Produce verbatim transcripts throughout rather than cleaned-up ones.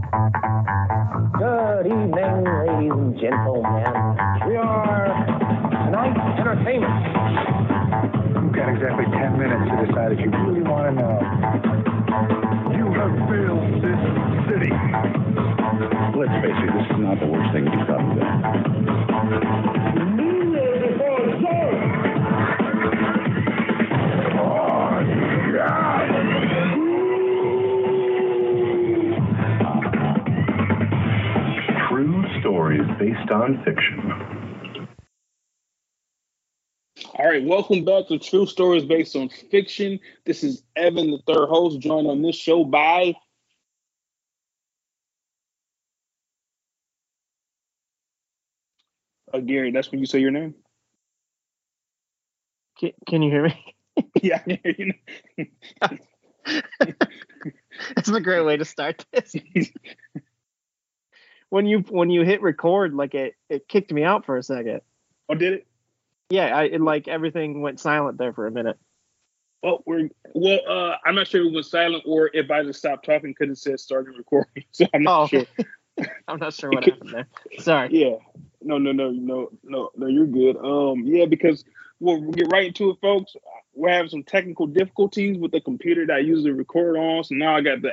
Good evening, ladies and gentlemen. We are Night Entertainment. You've got exactly ten minutes to decide if you really want to know. You have failed this city. Let's face it, this is not the worst thing you've done today. Stories based on fiction. All right, welcome back to True Stories Based on Fiction. This is Evan, the third host, joined on this show by uh, Gary. That's when you say your name. Can, can you hear me? Yeah, I can hear you. That's a great way to start this. When you when you hit record, like it, it kicked me out for a second. Oh, did it? Yeah, I it, like everything went silent there for a minute. Well, we're well. Uh, I'm not sure if it went silent or if I just stopped talking because it said started recording. So I'm not oh, sure. I'm not sure what happened there. Sorry. Yeah. No, no, no, no, no, no. You're good. Um. Yeah, because we'll, we'll get right into it, folks. We're having some technical difficulties with the computer that I usually record on. So now I got the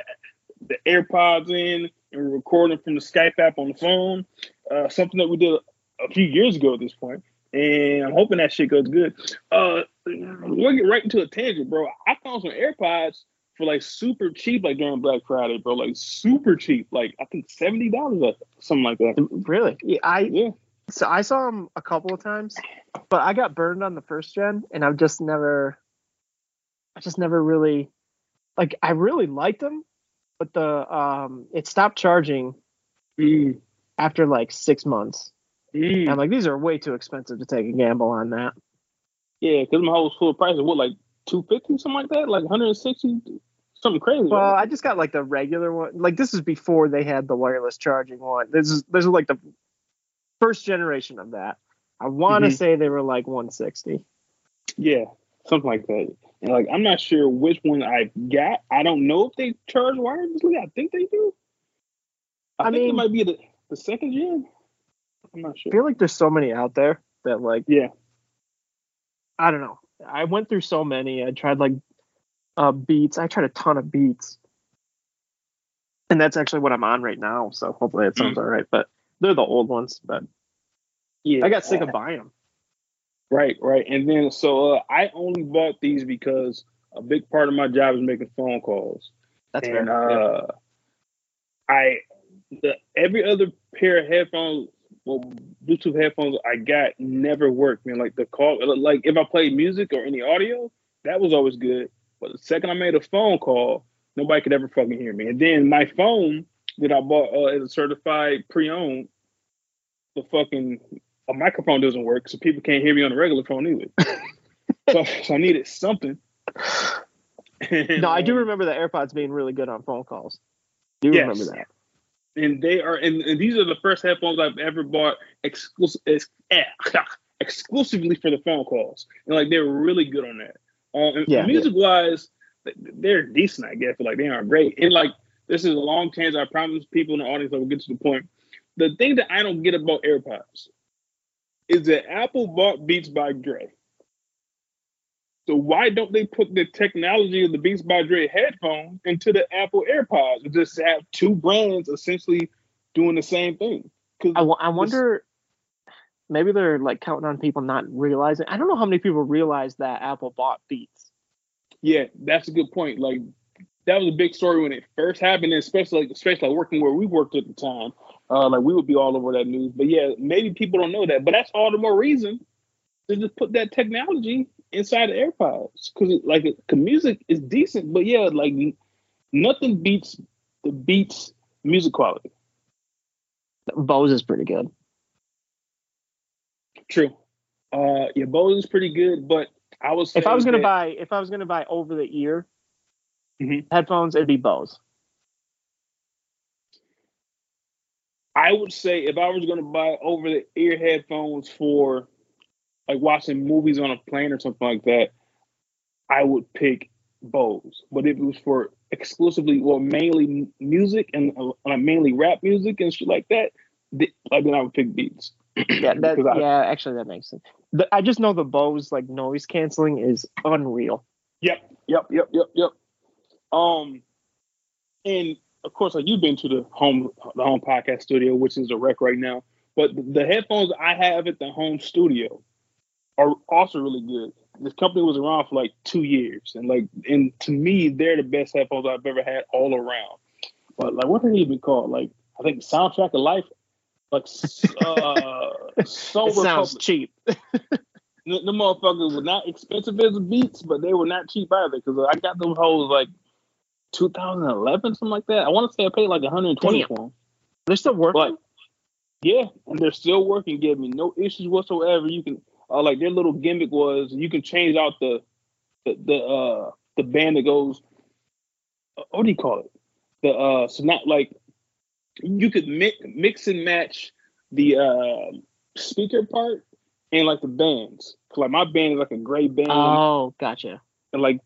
the AirPods in. We're recording from the Skype app on the phone, uh, something that we did a few years ago at this point, and I'm hoping that shit goes good. Uh, we'll get right into a tangent, bro. I found some AirPods for like super cheap, like during Black Friday, bro, like super cheap, like I think seventy dollars, something like that. Really? Yeah, I yeah. So I saw them a couple of times, but I got burned on the first gen, and I've just never, I just never really, like I really liked them. But the um, it stopped charging mm. after like six months. Mm. I'm like, these are way too expensive to take a gamble on that. Yeah, because my whole full price is what, like two fifty, something like that, like one hundred and sixty, something crazy. Well, right? I just got like the regular one. Like this is before they had the wireless charging one. This is this is like the first generation of that. I want to mm-hmm. say they were like one sixty. Yeah, something like that. And like, I'm not sure which one I got. I don't know if they charge wirelessly. I think they do. I, I think mean, it might be the, the second gen. I'm not sure. I feel like there's so many out there that like, yeah. I don't know. I went through so many. I tried like uh, Beats. I tried a ton of Beats. And that's actually what I'm on right now. So hopefully it sounds all right. But they're the old ones. But yeah, I got sick uh, of buying them. Right, right. And then, so uh, I only bought these because a big part of my job is making phone calls. That's and, fair. Uh, I, the, every other pair of headphones, well, Bluetooth headphones I got never worked, man. Like the call, like if I played music or any audio, that was always good. But the second I made a phone call, nobody could ever fucking hear me. And then my phone that I bought uh, as a certified pre-owned, the fucking... a microphone doesn't work, so people can't hear me on a regular phone either. so, so I needed something. And, no, I do remember the AirPods being really good on phone calls. Do you yes. remember that? And they are, and, and these are the first headphones I've ever bought exclusive, ex, eh, exclusively for the phone calls. And like they're really good on that. Um, and yeah, music yeah. wise, they're decent, I guess, but like they aren't great. And like this is a long chance. I promise people in the audience I will get to the point. The thing that I don't get about AirPods is that Apple bought Beats by Dre. So why don't they put the technology of the Beats by Dre headphone into the Apple AirPods and just have two brands essentially doing the same thing? I, w- I wonder, maybe they're like counting on people not realizing. I don't know how many people realize that Apple bought Beats. Yeah, that's a good point. Like that was a big story when it first happened, and especially, especially like working where we worked at the time. Uh, like we would be all over that news, but yeah, maybe people don't know that. But that's all the more reason to just put that technology inside the AirPods, because like music is decent, but yeah, like nothing beats the Beats music quality. Bose is pretty good. True. Uh, yeah, Bose is pretty good, but I was if I was gonna that, buy if I was gonna buy over the ear mm-hmm. headphones, it'd be Bose. I would say if I was going to buy over-the-ear headphones for like watching movies on a plane or something like that, I would pick Bose. But if it was for exclusively, well, mainly music and uh, mainly rap music and shit like that, th- then I would pick Beats. Yeah, that, I, yeah, actually, that makes sense. The, I just know the Bose like noise canceling is unreal. Yep, yep, yep, yep, yep. Um, and of course, like you've been to the home, the home podcast studio, which is a wreck right now. But the headphones I have at the home studio are also really good. This company was around for like two years, and like, and to me, they're the best headphones I've ever had all around. But like, what are they even called? Like, I think Soundtrack of Life. Like, uh, Soul Republic. Sounds cheap. the, the motherfuckers were not expensive as Beats, but they were not cheap either. Because I got them hoes like two thousand eleven, something like that. I want to say I paid like one hundred twenty for them. They're still working. But, yeah, and they're still working. Give me no issues whatsoever. You can. Uh, like their little gimmick was you can change out the the the, uh, the band that goes. Uh, what do you call it? The uh, so not like you could mix, mix and match the uh, speaker part and like the bands. Cause like my band is like a gray band. Oh, gotcha. And like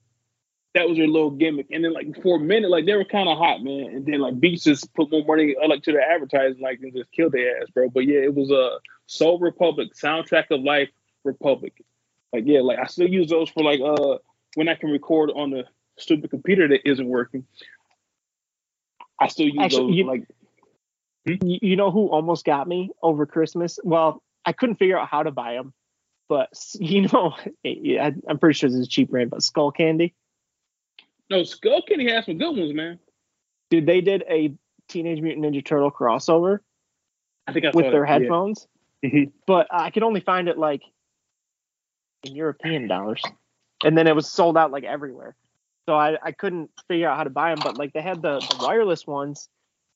that was their little gimmick. And then like for a minute, like they were kind of hot, man. And then like Beats just put more money like to their advertising, like and just killed their ass, bro. But yeah, it was a uh, Soul Republic, Soundtrack of Life. Republic. Like, yeah, like I still use those for like uh when I can record on the stupid computer that isn't working. I still use Actually, those you, like hmm? You know who almost got me over Christmas? Well, I couldn't figure out how to buy them, but you know, I, I'm pretty sure this is a cheap brand, but Skullcandy. No, Skullcandy has some good ones, man. Dude, they did a Teenage Mutant Ninja Turtle crossover I think I with their that. headphones. Yeah. But I could only find it like in European dollars, and then it was sold out like everywhere, so I, I couldn't figure out how to buy them. But like they had the, the wireless ones,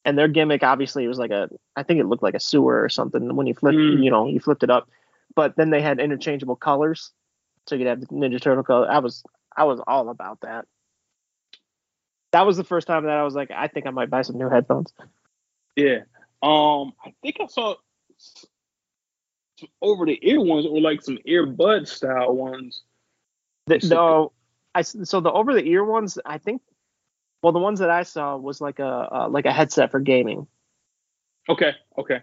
and their gimmick obviously was like a I think it looked like a sewer or something when you flipped mm. you know you flipped it up. But then they had interchangeable colors, so you could have the Ninja Turtle color. I was I was all about that. That was the first time that I was like, I think I might buy some new headphones. Yeah, um, I think I saw over the ear ones or like some earbud style ones. The, no, I so the over the ear ones. I think, well, the ones that I saw was like a uh, like a headset for gaming. Okay, okay.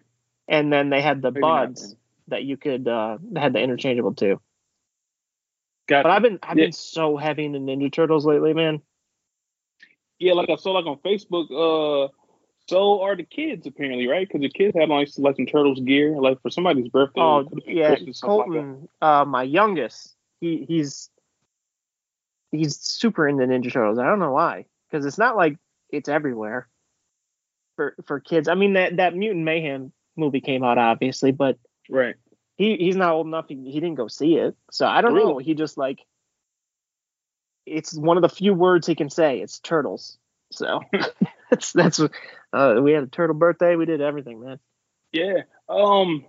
And then they had the Maybe buds not. that you could uh, had the interchangeable too. Got but you. I've been I've yeah. been so heavy into Ninja Turtles lately, man. Yeah, like I saw like on Facebook. Uh, So are the kids apparently, right? Because the kids have like some turtles gear, like for somebody's birthday. Oh yeah, Colton, like uh, my youngest, he he's he's super into Ninja Turtles. I don't know why, because it's not like it's everywhere for for kids. I mean that that Mutant Mayhem movie came out obviously, but right, he he's not old enough. He, he didn't go see it, so I don't really? know. He just like it's one of the few words he can say. It's turtles, so. That's that's uh, we had a turtle birthday. We did everything, man. Yeah. Um.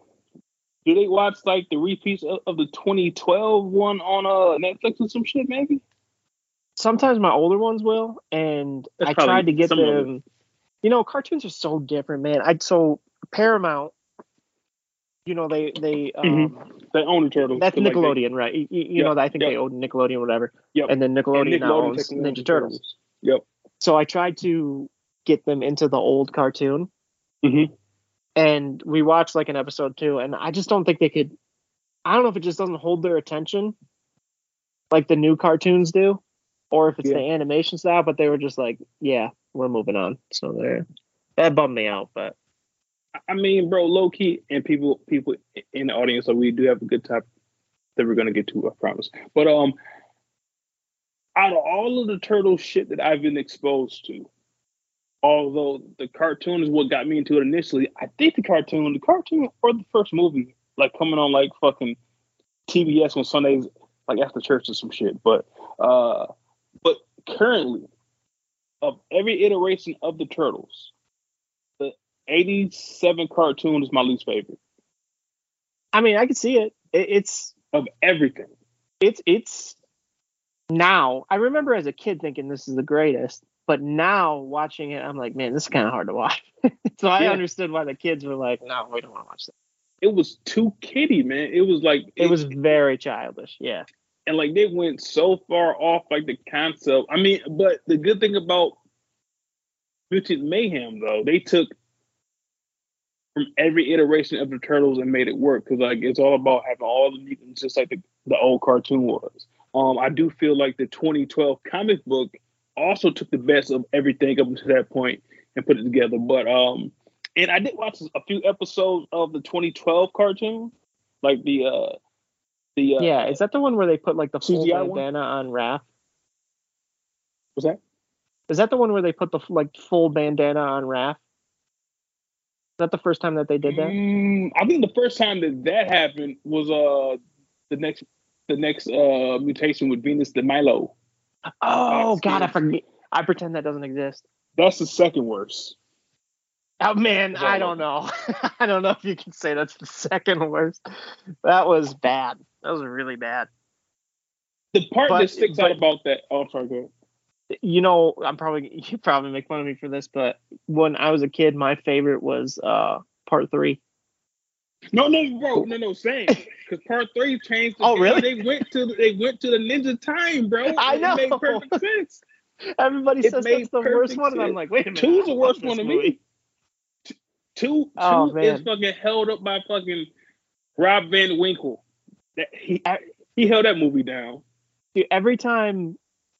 Do they watch like the repeats of, of the twenty twelve one on uh Netflix or some shit? Maybe. Sometimes my older ones will, and that's I tried to get them. them. You know, cartoons are so different, man. I so Paramount. You know they they mm-hmm. um, they own the Turtles. That's Nickelodeon, like they, right? You, you yep, know I think yep. they own Nickelodeon, whatever. Yep. And then Nickelodeon, and Nickelodeon now owns Ninja, Ninja Turtles. Turtles. Yep. So I tried to get them into the old cartoon, mm-hmm. and we watched like an episode two, and I just don't think they could. I don't know if it just doesn't hold their attention like the new cartoons do, or if it's yeah. the animation style, but they were just like, yeah, we're moving on. So there, that bummed me out. But I mean, bro, low key, and people people in the audience, so we do have a good topic that we're gonna get to, I promise. But um, out of all of the turtle shit that I've been exposed to, although the cartoon is what got me into it initially, I think the cartoon, the cartoon or the first movie, like coming on like fucking T B S on Sundays, like after church or some shit. But, uh, but currently, of every iteration of the Turtles, the eighty-seven cartoon is my least favorite. I mean, I can see it. it it's of everything. It's it's now. I remember as a kid thinking this is the greatest. But now watching it, I'm like, man, this is kind of hard to watch. So I yeah. understood why the kids were like, no, we don't want to watch that. It was too kiddie, man. It was like it, it was very childish. Yeah. And like they went so far off like the concept. I mean, but the good thing about Mutant Mayhem, though, they took from every iteration of the Turtles and made it work, because like it's all about having all the mutants, just like the, the old cartoon was. Um, I do feel like the twenty twelve comic book also took the best of everything up to that point and put it together. But um, and I did watch a few episodes of the twenty twelve cartoon, like the uh, the uh, yeah, is that the one where they put like the full C G I bandana one? On Raph? What's that? Is that the one where they put the like full bandana on Raph? Is that the first time that they did that? Mm, I think the first time that that happened was uh the next the next uh mutation with Venus de Milo. Oh, God, I forget. I pretend that doesn't exist. That's the second worst. Oh, man, I don't know. I don't know if you can say that's the second worst. That was bad. That was really bad. The part but, that sticks but, out about that. Oh, sorry, go ahead. You know, I'm probably you probably make fun of me for this, but when I was a kid, my favorite was uh, part three. No, no, bro, no, no, same. Because part three changed. The oh, game. Really? They went to the, they went to the ninja time, bro. I know. It made perfect sense. Everybody it says that's the worst sense. One, and I'm like, wait a minute. Two's the worst one to me. Two, two, oh, two is fucking held up by fucking Rob Van Winkle. That, he he held that movie down. Dude, every time.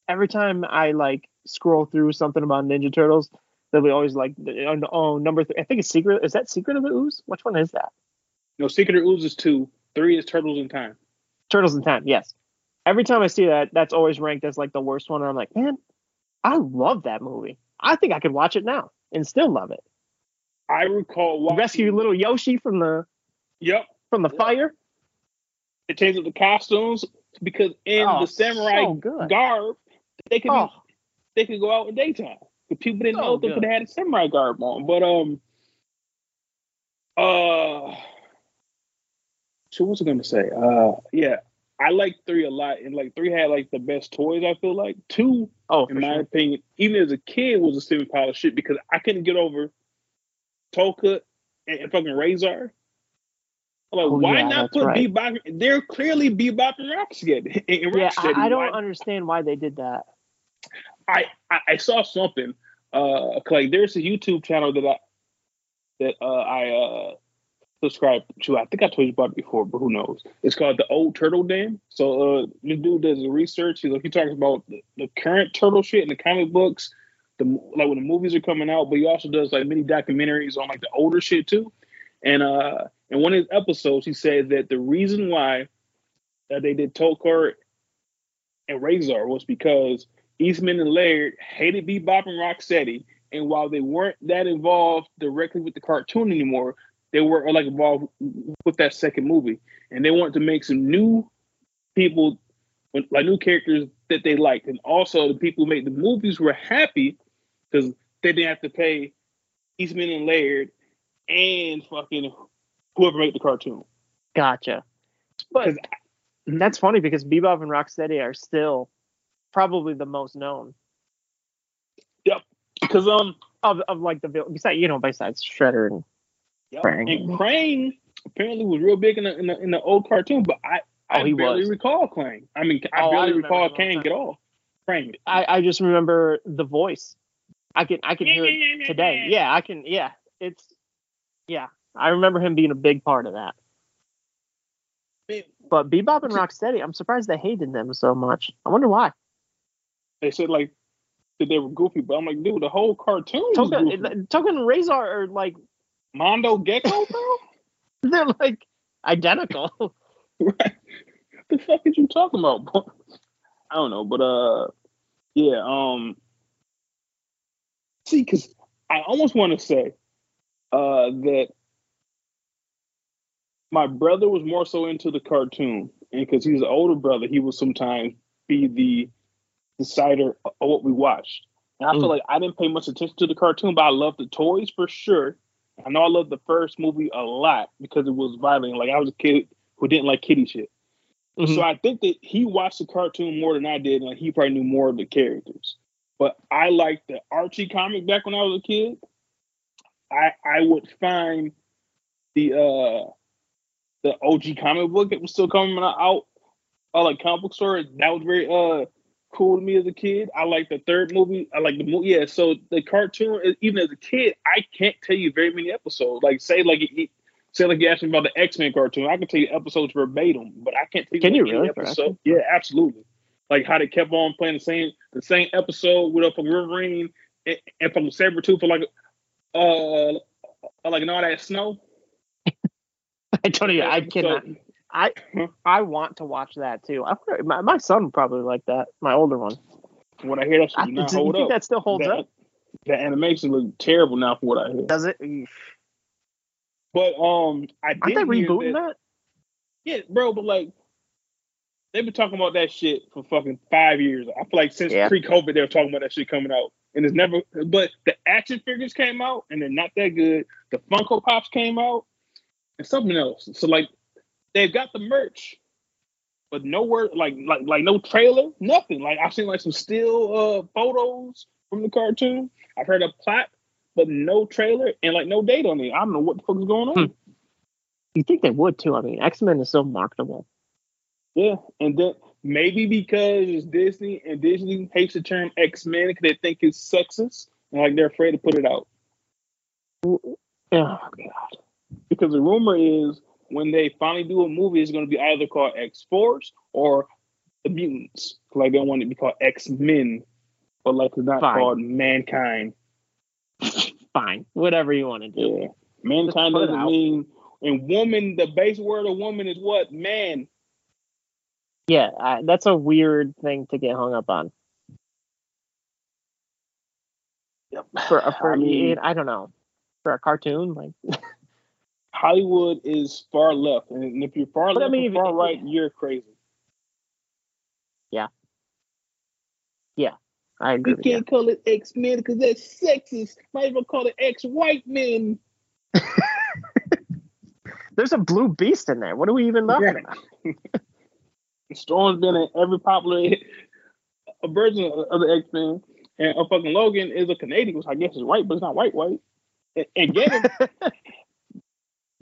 Every time I like scroll through something about Ninja Turtles, they'll be always like, "Oh, number three." I think it's Secret. Is that Secret of the Ooze? Which one is that? No, Secret of the Ooze is two. Three is Turtles in Time. Turtles in Time, yes. Every time I see that, that's always ranked as like the worst one. And I'm like, man, I love that movie. I think I could watch it now and still love it. I recall watching Rescue Little Yoshi from the yep from the yep. fire. It changed up the costumes because in oh, the samurai so garb. They could oh. they could go out in daytime. The people didn't oh, know they could have had a samurai garb on. But um, uh, so what's I gonna say? Uh, yeah, I like three a lot, and like three had like the best toys. I feel like two, oh, in my sure. opinion, even as a kid, was a steaming pile of shit because I couldn't get over Tolka and, and fucking Razor. Like, oh, why yeah, not put right. Bebop? They're clearly Bebop and Rocksteady. And yeah, Rocksteady. I, I don't why? understand why they did that. I, I, I saw something. Uh, like there's a YouTube channel that I that uh, I uh, subscribe to. I think I told you about it before, but who knows? It's called The Old Turtle Den. So uh, this dude does the research. He like, he talks about the, the current turtle shit in the comic books, the like when the movies are coming out. But he also does like many documentaries on like the older shit too. And uh, in one of his episodes, he said that the reason why that they did Tolkart and Razor was because Eastman and Laird hated Bebop and Rocksteady, and while they weren't that involved directly with the cartoon anymore, they were like involved with that second movie, and they wanted to make some new people, like new characters that they liked, and also the people who made the movies were happy because they didn't have to pay Eastman and Laird and fucking whoever made the cartoon. Gotcha. But that's funny because Bebop and Rocksteady are still probably the most known. Yep. Because um of of like the besides you know besides Shredder and yep. Krang. And Krang apparently was real big in the in the, in the old cartoon, but I I oh, he barely was. recall Krang. I mean I oh, barely I recall Krang at all. Krang. I I just remember the voice. I can I can hear it today. Yeah, I can. Yeah, it's. Yeah, I remember him being a big part of that. But Bebop and Rocksteady, I'm surprised they hated them so much. I wonder why. They said, like, that they were goofy, but I'm like, dude, the whole cartoon Token, Token and Razor are, like... Mondo Gecko, bro? They're, like, identical. Right. What the fuck are you talking about, bro? I don't know, but, uh... Yeah, um... See, because I almost want to say... Uh, that my brother was more so into the cartoon, and because he was an older brother, he would sometimes be the decider of what we watched. And I mm. feel like I didn't pay much attention to the cartoon, but I loved the toys for sure. I know I loved the first movie a lot because it was violent. Like I was a kid who didn't like kiddie shit, mm-hmm. so I think that he watched the cartoon more than I did. And like he probably knew more of the characters, but I liked the Archie comic back when I was a kid. I, I would find the uh, the O G comic book that was still coming out at uh, like comic book store. That was very uh, cool to me as a kid. I like the third movie. I like the movie. Yeah, so the cartoon, even as a kid, I can't tell you very many episodes. Like, say, like, it, say, like you asked me about the X-Men cartoon. I can tell you episodes verbatim, but I can't tell you. Can you really? Episode. Yeah, absolutely. Like how they kept on playing the same the same episode with up from Wolverine and, and from Sabretooth for like uh like and all that snow. I don't even. I cannot. I I want to watch that too. I wonder, my my son would probably like that. My older one. What I hear, that should not I, hold you think up. That still holds that, up. The animation looks terrible now, for what I hear. Does it? But um, I aren't they rebooting that, that? Yeah, bro. But like, they've been talking about that shit for fucking five years. I feel like since yeah. pre-COVID, they were talking about that shit coming out, and it's never. But the action figures came out, and they're not that good. The Funko Pops came out, and something else. So like. They've got the merch, but nowhere like like like no trailer, nothing. Like I've seen like some still uh, photos from the cartoon. I've heard a plot, but no trailer and like no date on it. I don't know what the fuck is going on. Hmm. You think they would too? I mean, X-Men is so marketable. Yeah, and then maybe because it's Disney and Disney hates the term X-Men because they think it's sexist and like they're afraid to put it out. Oh God! Because the rumor is. When they finally do a movie, it's going to be either called X-Force or The Mutants. Like, they don't want it to be called X-Men. But, like, it's not Fine. Called Mankind. Fine. Whatever you want to do. Yeah. Mankind doesn't out. Mean... And woman, the base word of woman is what? Man. Yeah, I, that's a weird thing to get hung up on. Yep. For, a, for I, mean, I don't know. For a cartoon, like... Hollywood is far left, and if you're far but left I mean, or far right, yeah. you're crazy. Yeah. Yeah, I agree. You with can't you. Call it X-Men because that's sexist. Might even call it X-White Men. There's a blue beast in there. What are we even talking yeah. about? Storm's been in every popular version of the X-Men, and a fucking Logan is a Canadian, which I guess is white, but it's not white-white. And, and Gavin...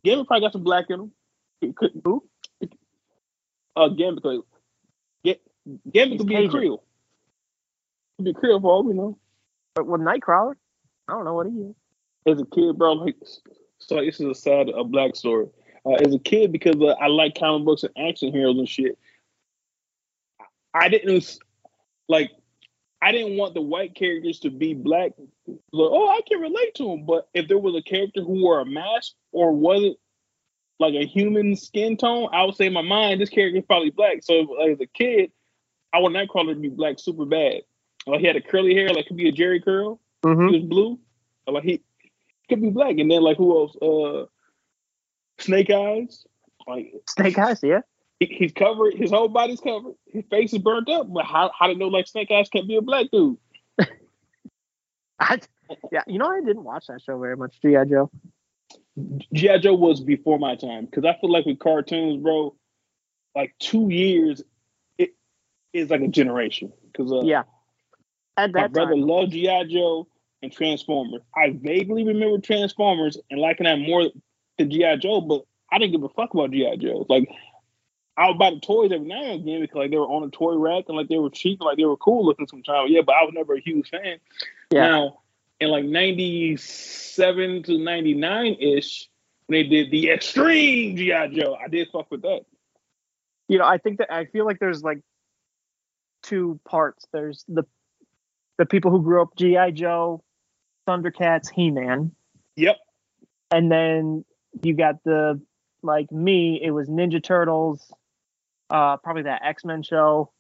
Gambit probably got some black in him. He couldn't do. Uh, Gambit could get Gambit could be a Creole. Could be Creole for all we know. But with Nightcrawler, I don't know what he is. As a kid, bro, like so like, this is a sad a black story. Uh, as a kid, because uh, I like comic books and action heroes and shit, I didn't like. I didn't want the white characters to be black. Like, oh, I can relate to them. But if there was a character who wore a mask or wasn't like a human skin tone, I would say in my mind, this character is probably black. So like, as a kid, I would not call him to be black super bad. Like he had a curly hair, like could be a Jerry curl. Mm-hmm. He was blue. Like he could be black. And then like who else? Uh, Snake Eyes. Like Snake Eyes, yeah. He's covered. His whole body's covered. His face is burnt up. But how how to know like Snake Eyes can't be a black dude? I, yeah, you know I didn't watch that show very much. G I Joe. G I Joe was before my time because I feel like with cartoons, bro, like two years, it is like a generation. Because uh, yeah, at that my time, brother loved G I Joe and Transformers. I vaguely remember Transformers and liking that more than G I Joe, but I didn't give a fuck about G I Joe. Like. I would buy the toys every now and again because like they were on a toy rack and like they were cheap and like they were cool looking sometimes. Yeah, but I was never a huge fan. Yeah. Now, in like ninety-seven to ninety-nine ish, when they did the extreme G I Joe, I did fuck with that. You know, I think that I feel like there's like two parts. There's the the people who grew up G I Joe, Thundercats, He-Man. Yep. And then you got the like me, it was Ninja Turtles. Uh, probably that X-Men show.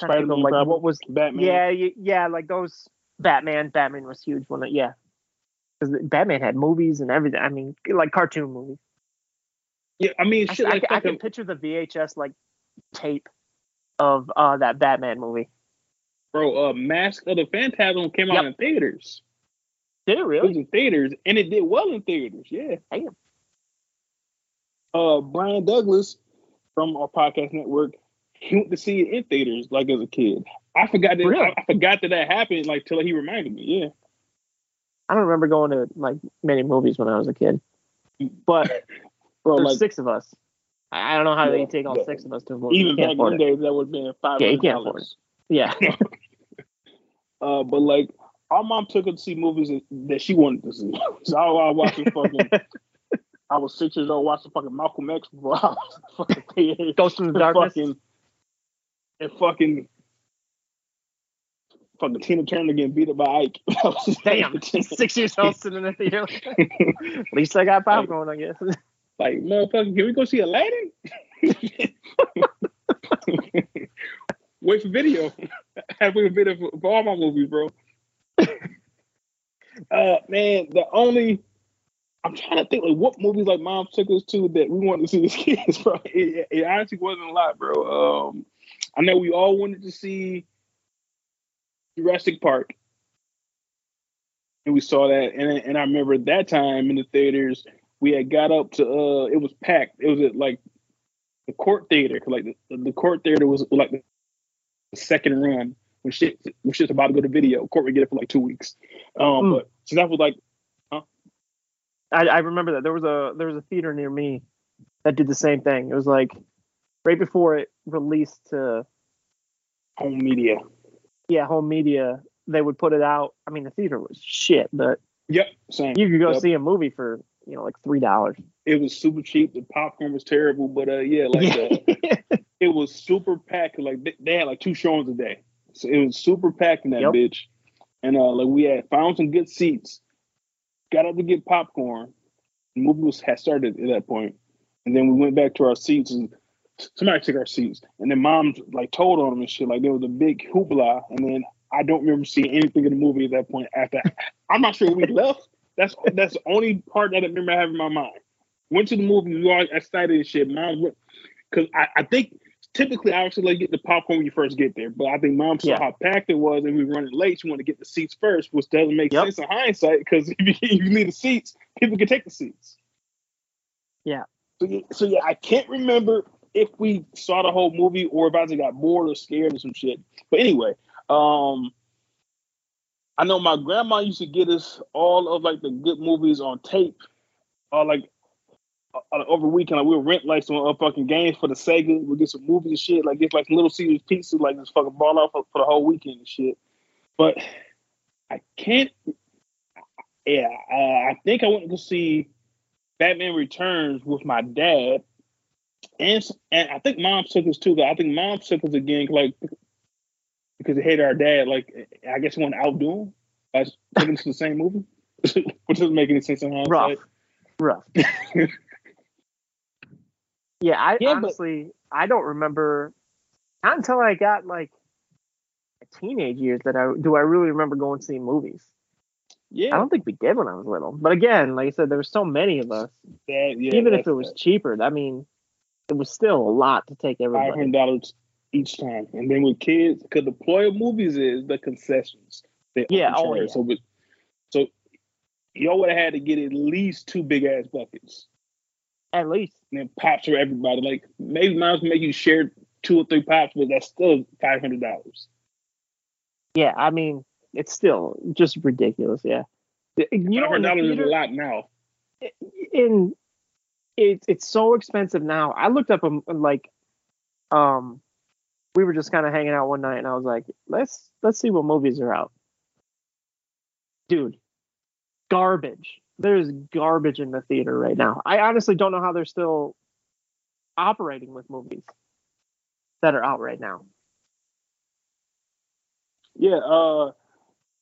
Spider-Man, think, like Batman, what was Batman? Yeah, yeah, like those Batman. Batman was huge one. Yeah, because Batman had movies and everything. I mean, like cartoon movies. Yeah, I mean, shit, I, like, I, I can picture the V H S like tape of uh that Batman movie. Bro, uh, Mask of the Phantasm came yep. out in theaters. Did it really? It was in theaters, and it did well in theaters. Yeah. Damn. Uh, Brian Douglas from our podcast network, he went to see it in theaters like as a kid. I forgot that. Really? I, I forgot that that happened. Like till he reminded me. Yeah, I don't remember going to like many movies when I was a kid, but well, there's like, six of us. I don't know how yeah, they take all yeah. six of us to vote. Even back in the day, that would have been five hundred dollars. Yeah, you can't afford it. Yeah. uh, but, like, our mom took her to see movies that she wanted to see. So I was watching fucking... I was six years old watching fucking Malcolm X before I was fucking dead. Ghost in the Darkness. Fucking, and fucking... Fucking Tina Turner getting beat up by Ike. Damn, six years old sitting in the theater. At least I got popcorn, like, I guess. Like, motherfucker, can we go see Aladdin? Wait for video. Have we a video for, for all my movies, bro? uh, man, the only I'm trying to think, like, what movies like mom took us to that we wanted to see as kids, bro. It, it honestly wasn't a lot, bro. Um, I know we all wanted to see Jurassic Park, and we saw that, and and I remember at that time in the theaters we had got up to uh, it was packed. It was at, like, the Court Theater, like the, the Court Theater was like the second run when shit when shit's about to go to video. Court would get it for like two weeks, um, mm. but so that was like, huh? I, I remember that there was a there was a theater near me that did the same thing. It was like right before it released to home media. Yeah, home media, they would put it out. I mean, the theater was shit, but yep, same. You could go yep. see a movie for, you know, like three dollars. It was super cheap. The popcorn was terrible, but uh, yeah, like uh, it was super packed. Like they, they had like two showings a day, so it was super packed in that yep. bitch. And uh, like we had found some good seats, got up to get popcorn. The movie was had started at that point, and then we went back to our seats and. Somebody took our seats, and then mom like told on them and shit. Like there was a big hoopla, and then I don't remember seeing anything in the movie at that point. After I'm not sure we left. That's that's the only part that I remember having in my mind. Went to the movie, we all excited and shit. Mom went because I, I think typically obviously like get the popcorn when you first get there, but I think mom saw yeah. how packed it was, and we were running late. She wanted to get the seats first, which doesn't make yep. sense in hindsight because if you, you need the seats, people can take the seats. Yeah. So, so yeah, I can't remember if we saw the whole movie or if I just got bored or scared or some shit. But anyway, um, I know my grandma used to get us all of like the good movies on tape or uh, like uh, over weekend. Like, we'll rent like some uh, fucking games for the Sega. We'll get some movies and shit. Like get like Little Caesar's Pizza, like just fucking ball off for, for the whole weekend and shit. But I can't, yeah, uh, I think I went to see Batman Returns with my dad. And, and I think mom took us too. I think mom took us again, like because they hated our dad. Like I guess he wanted to outdo him by taking us to the same movie, which doesn't make any sense in hindsight. Rough, rough. yeah, I yeah, honestly but, I don't remember not until I got like teenage years that I do I really remember going to see movies. Yeah, I don't think we did when I was little. But again, like I said, there were so many of us. That, yeah, even if it was that. cheaper, I mean. It was still a lot to take everybody. Five hundred dollars each time, and then with kids, because the ploy of movies is the concessions. They yeah, oh, yeah. So, but, so y'all would have had to get at least two big ass buckets, at least, and then pops for everybody. Like maybe mine's make you share two or three pops, but that's still five hundred dollars. Yeah, I mean it's still just ridiculous. Yeah, you know, five hundred dollars is a lot now. In It's it's so expensive now. I looked up a, like, um, we were just kind of hanging out one night, and I was like, let's let's see what movies are out, dude. Garbage. There is garbage in the theater right now. I honestly don't know how they're still operating with movies that are out right now. Yeah, uh,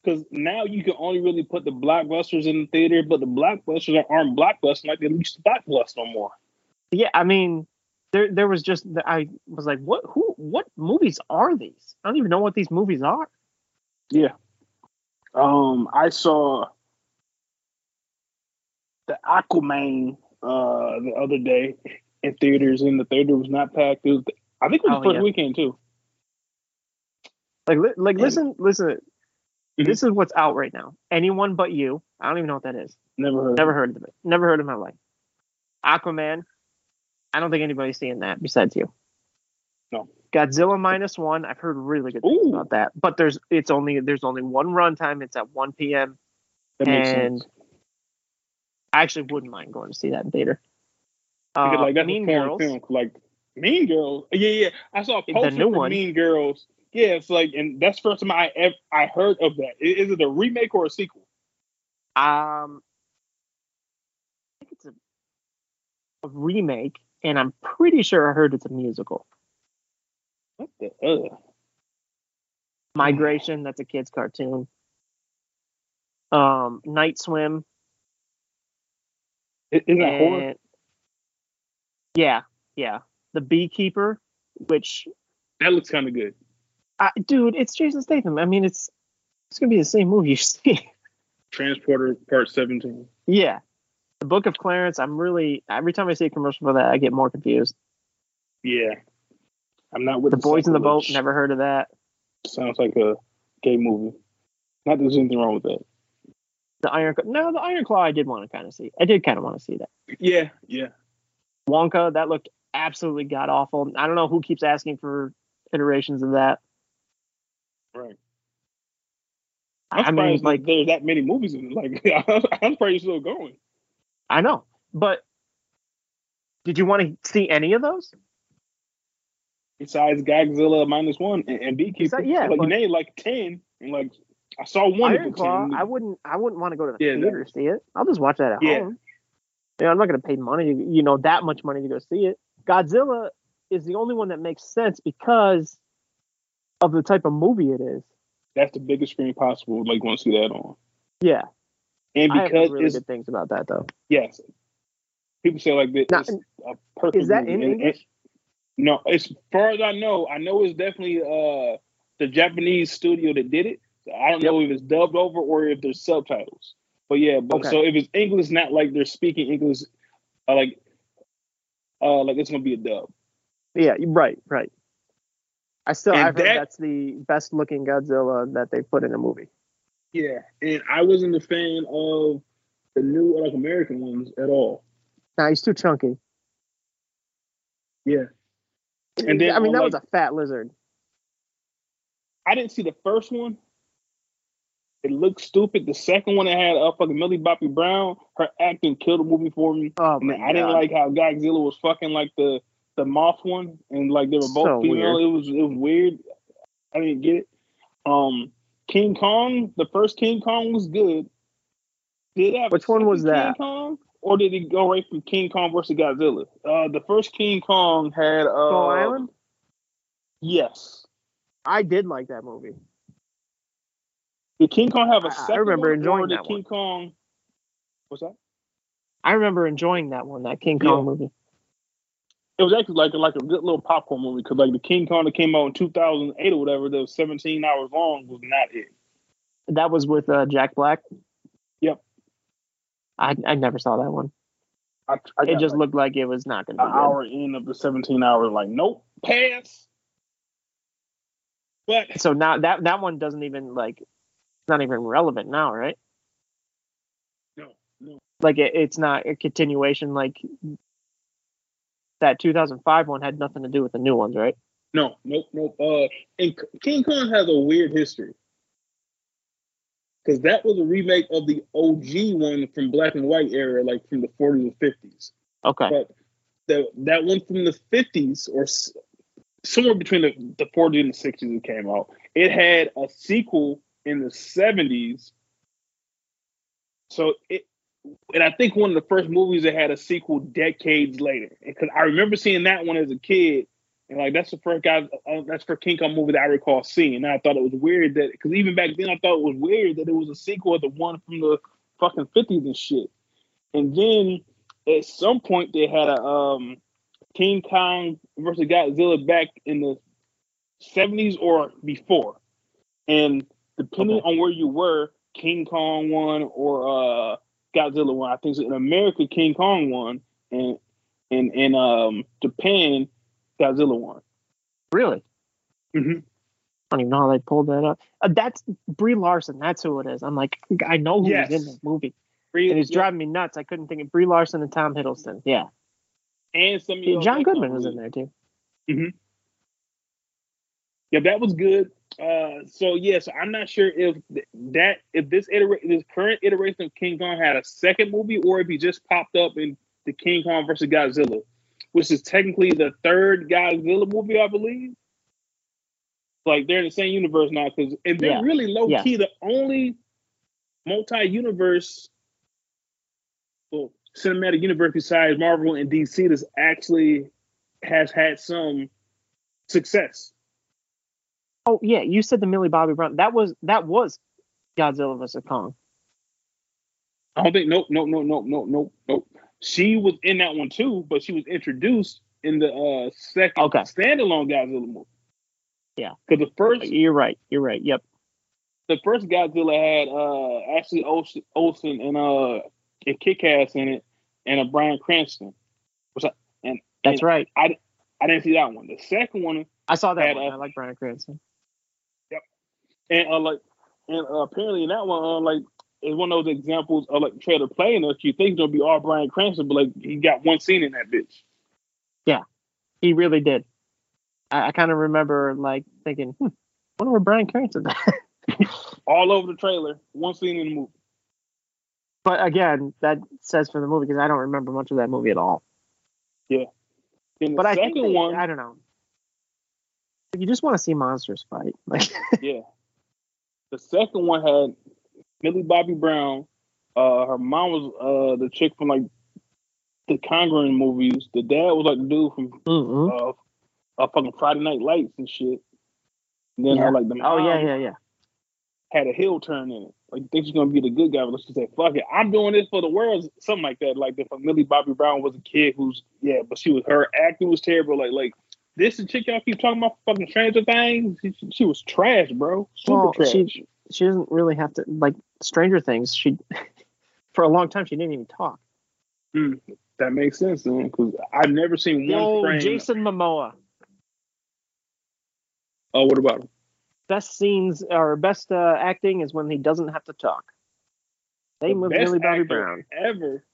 because now you can only really put the blockbusters in the theater, but the blockbusters aren't blockbusters like they used to blockbuster no more. Yeah, I mean, there there was just I was like, what who what movies are these? I don't even know what these movies are. Yeah, um, I saw the Aquaman uh, the other day in theaters, and the theater was not packed. It was, I think it was oh, the first yeah. weekend too. Like li- like and, listen listen. Mm-hmm. This is what's out right now. Anyone But You. I don't even know what that is. Never heard. Never of heard of it. Never heard of my life. Aquaman. I don't think anybody's seeing that besides you. No. Godzilla Minus One. I've heard really good things Ooh. about that, but there's it's only there's only one runtime. It's at one p.m. That makes and sense. I actually wouldn't mind going to see that in theater. Uh, like that's Mean a Girls. Film. Like Mean Girls. Yeah, yeah. I saw a poster for one. Mean Girls. Yeah, it's like, and that's the first time I ever, I heard of that. Is it a remake or a sequel? Um, I think it's a, a remake, and I'm pretty sure I heard it's a musical. What the hell? Migration, that's a kid's cartoon. Um, Night Swim. Is that and, horror? Yeah, yeah. The Beekeeper, which... That looks kind of good. I, dude, it's Jason Statham. I mean, it's it's going to be the same movie you see. Transporter Part seventeen. Yeah. The Book of Clarence, I'm really... Every time I see a commercial for that, I get more confused. Yeah. I'm not with the... The Boys in the Boat, never heard of that. Sounds like a gay movie. Not that there's anything wrong with that. The Iron Claw. No, the Iron Claw I did want to kind of see. I did kind of want to see that. Yeah, yeah. Wonka, that looked absolutely god-awful. I don't know who keeps asking for iterations of that. Right. I'm I mean, like... There's that many movies in it. Like, I'm probably still going. I know. But did you want to see any of those? Besides Godzilla minus one and, and Beekeeper. Besides, yeah. Like, but, you named like ten and like... I saw one Iron Claw. I wouldn't. I wouldn't want to go to the yeah, theater to see it. I'll just watch that at yeah. home. You know, I'm not going to pay money. You know, that much money to go see it. Godzilla is the only one that makes sense because of the type of movie it is. That's the biggest screen possible. Like, you want to see that on? Yeah. And because I have really it's, good things about that, though. Yes. People say like this. Not, a perfect is that movie. In and, English? And, no. As far as I know, I know it's definitely uh, the Japanese studio that did it. I don't yep. know if it's dubbed over or if there's subtitles. But yeah, but okay. So if it's English, not like they're speaking English, uh, like uh, like it's gonna be a dub. Yeah, right, right. I still I heard that, that's the best looking Godzilla that they put in a movie. Yeah, and I wasn't a fan of the new like American ones at all. Nah, he's too chunky. Yeah, and then I mean on, that like, was a fat lizard. I didn't see the first one. It looked stupid. The second one that had uh, fucking Millie Bobby Brown, her acting killed the movie for me. Oh, and I didn't God. like how Godzilla was fucking like the, the moth one, and like they were both so female. Weird. It was it was weird. I didn't get it. Um, King Kong, the first King Kong was good. Did that? Which one was King that? King Kong, or did it go right from King Kong versus Godzilla? Uh, the first King Kong had uh, Skull Island. Yes, I did like that movie. Did King Kong have a second I remember one, enjoying that King one. Kong, what's that? I remember enjoying that one, that King Kong yeah. movie. It was actually like, like a good little popcorn movie because like the King Kong that came out in two thousand eight or whatever, that was seventeen hours long, was not it. That was with uh, Jack Black? Yep. I I never saw that one. I, I it just like looked like it was not going to be an good. Hour in of the seventeen hours, like, nope, pass. But so now that, that one doesn't even like... It's not even relevant now, right? No, no. Like it, it's not a continuation. Like that two thousand five one had nothing to do with the new ones, right? No, nope, nope. Uh, and King Kong has a weird history because that was a remake of the O G one from black and white era, like from the forties and fifties. Okay, but the, that one from the fifties or s- somewhere between the, the forties and the sixties, it came out. It had a sequel in the seventies. So it, and I think one of the first movies that had a sequel decades later. Because I remember seeing that one as a kid, and like that's the first guy, uh, that's for King Kong movie that I recall seeing. And I thought it was weird that, because even back then I thought it was weird that it was a sequel of the one from the fucking fifties and shit. And then at some point they had a um, King Kong versus Godzilla back in the seventies or before. And depending okay. on where you were, King Kong won or uh, Godzilla won. I think in America, King Kong won, and in in um, Japan, Godzilla won. Really? Mm-hmm. I don't even know how they pulled that up. Uh, that's Brie Larson. That's who it is. I'm like, I know who yes. was in that movie. Brie, and it's yeah. driving me nuts. I couldn't think of Brie Larson and Tom Hiddleston. Yeah. And some of yeah, John Goodman was in there too. Mm-hmm. Yeah, that was good. Uh, so yeah, so I'm not sure if that if this iteration, this current iteration of King Kong had a second movie, or if he just popped up and the King Kong versus Godzilla, which is technically the third Godzilla movie, I believe. Like, they're in the same universe now, because and they're yeah. really low-key yeah. the only multi-universe well, cinematic universe besides Marvel and D C that's actually has had some success. Oh, yeah, you said the Millie Bobby Brown. That was that was Godzilla versus Kong. I don't think, nope, nope, nope, nope, nope, nope, nope. She was in that one, too, but she was introduced in the uh, second okay. standalone Godzilla movie. Yeah. Because the first... You're right, you're right, yep. The first Godzilla had uh, Ashley Olsen and, uh, and Kick-Ass in it, and a Bryan Cranston. Which I, and, That's and right. I, I didn't see that one. The second one... I saw that had, one. Uh, I like Bryan Cranston. Yep. And, uh, like, and uh, apparently in that one, uh, like... It's one of those examples of like trailer play, and you think it's gonna be all Bryan Cranston, but like he got one scene in that bitch. Yeah, he really did. I, I kind of remember like thinking, hmm, I wonder where Bryan Cranston is. All over the trailer, one scene in the movie. But again, that says for the movie because I don't remember much of that movie at all. Yeah. Then the but second I think they, one, I don't know. You just want to see monsters fight, like. Yeah. The second one had Millie Bobby Brown, uh, her mom was uh, the chick from like the Conjuring movies. The dad was like the dude from mm-hmm. uh, uh, fucking Friday Night Lights and shit. And then yeah. her like the mom oh yeah yeah yeah had a heel turn in it. Like you think she's gonna be the good guy, but she said fuck it, I'm doing this for the world, something like that. Like if Millie Bobby Brown was a kid who's yeah, but she was her acting was terrible. Like like this is chick y'all keep talking about fucking Stranger Things. She, she was trash, bro. Super well, trash. She, She doesn't really have to like Stranger Things. She for a long time she didn't even talk. Mm, that makes sense, then, because I've never seen one. Oh, frame. Jason Momoa. Oh, what about him? Best scenes or best uh, acting is when he doesn't have to talk. They moved Millie Bobby Brown ever.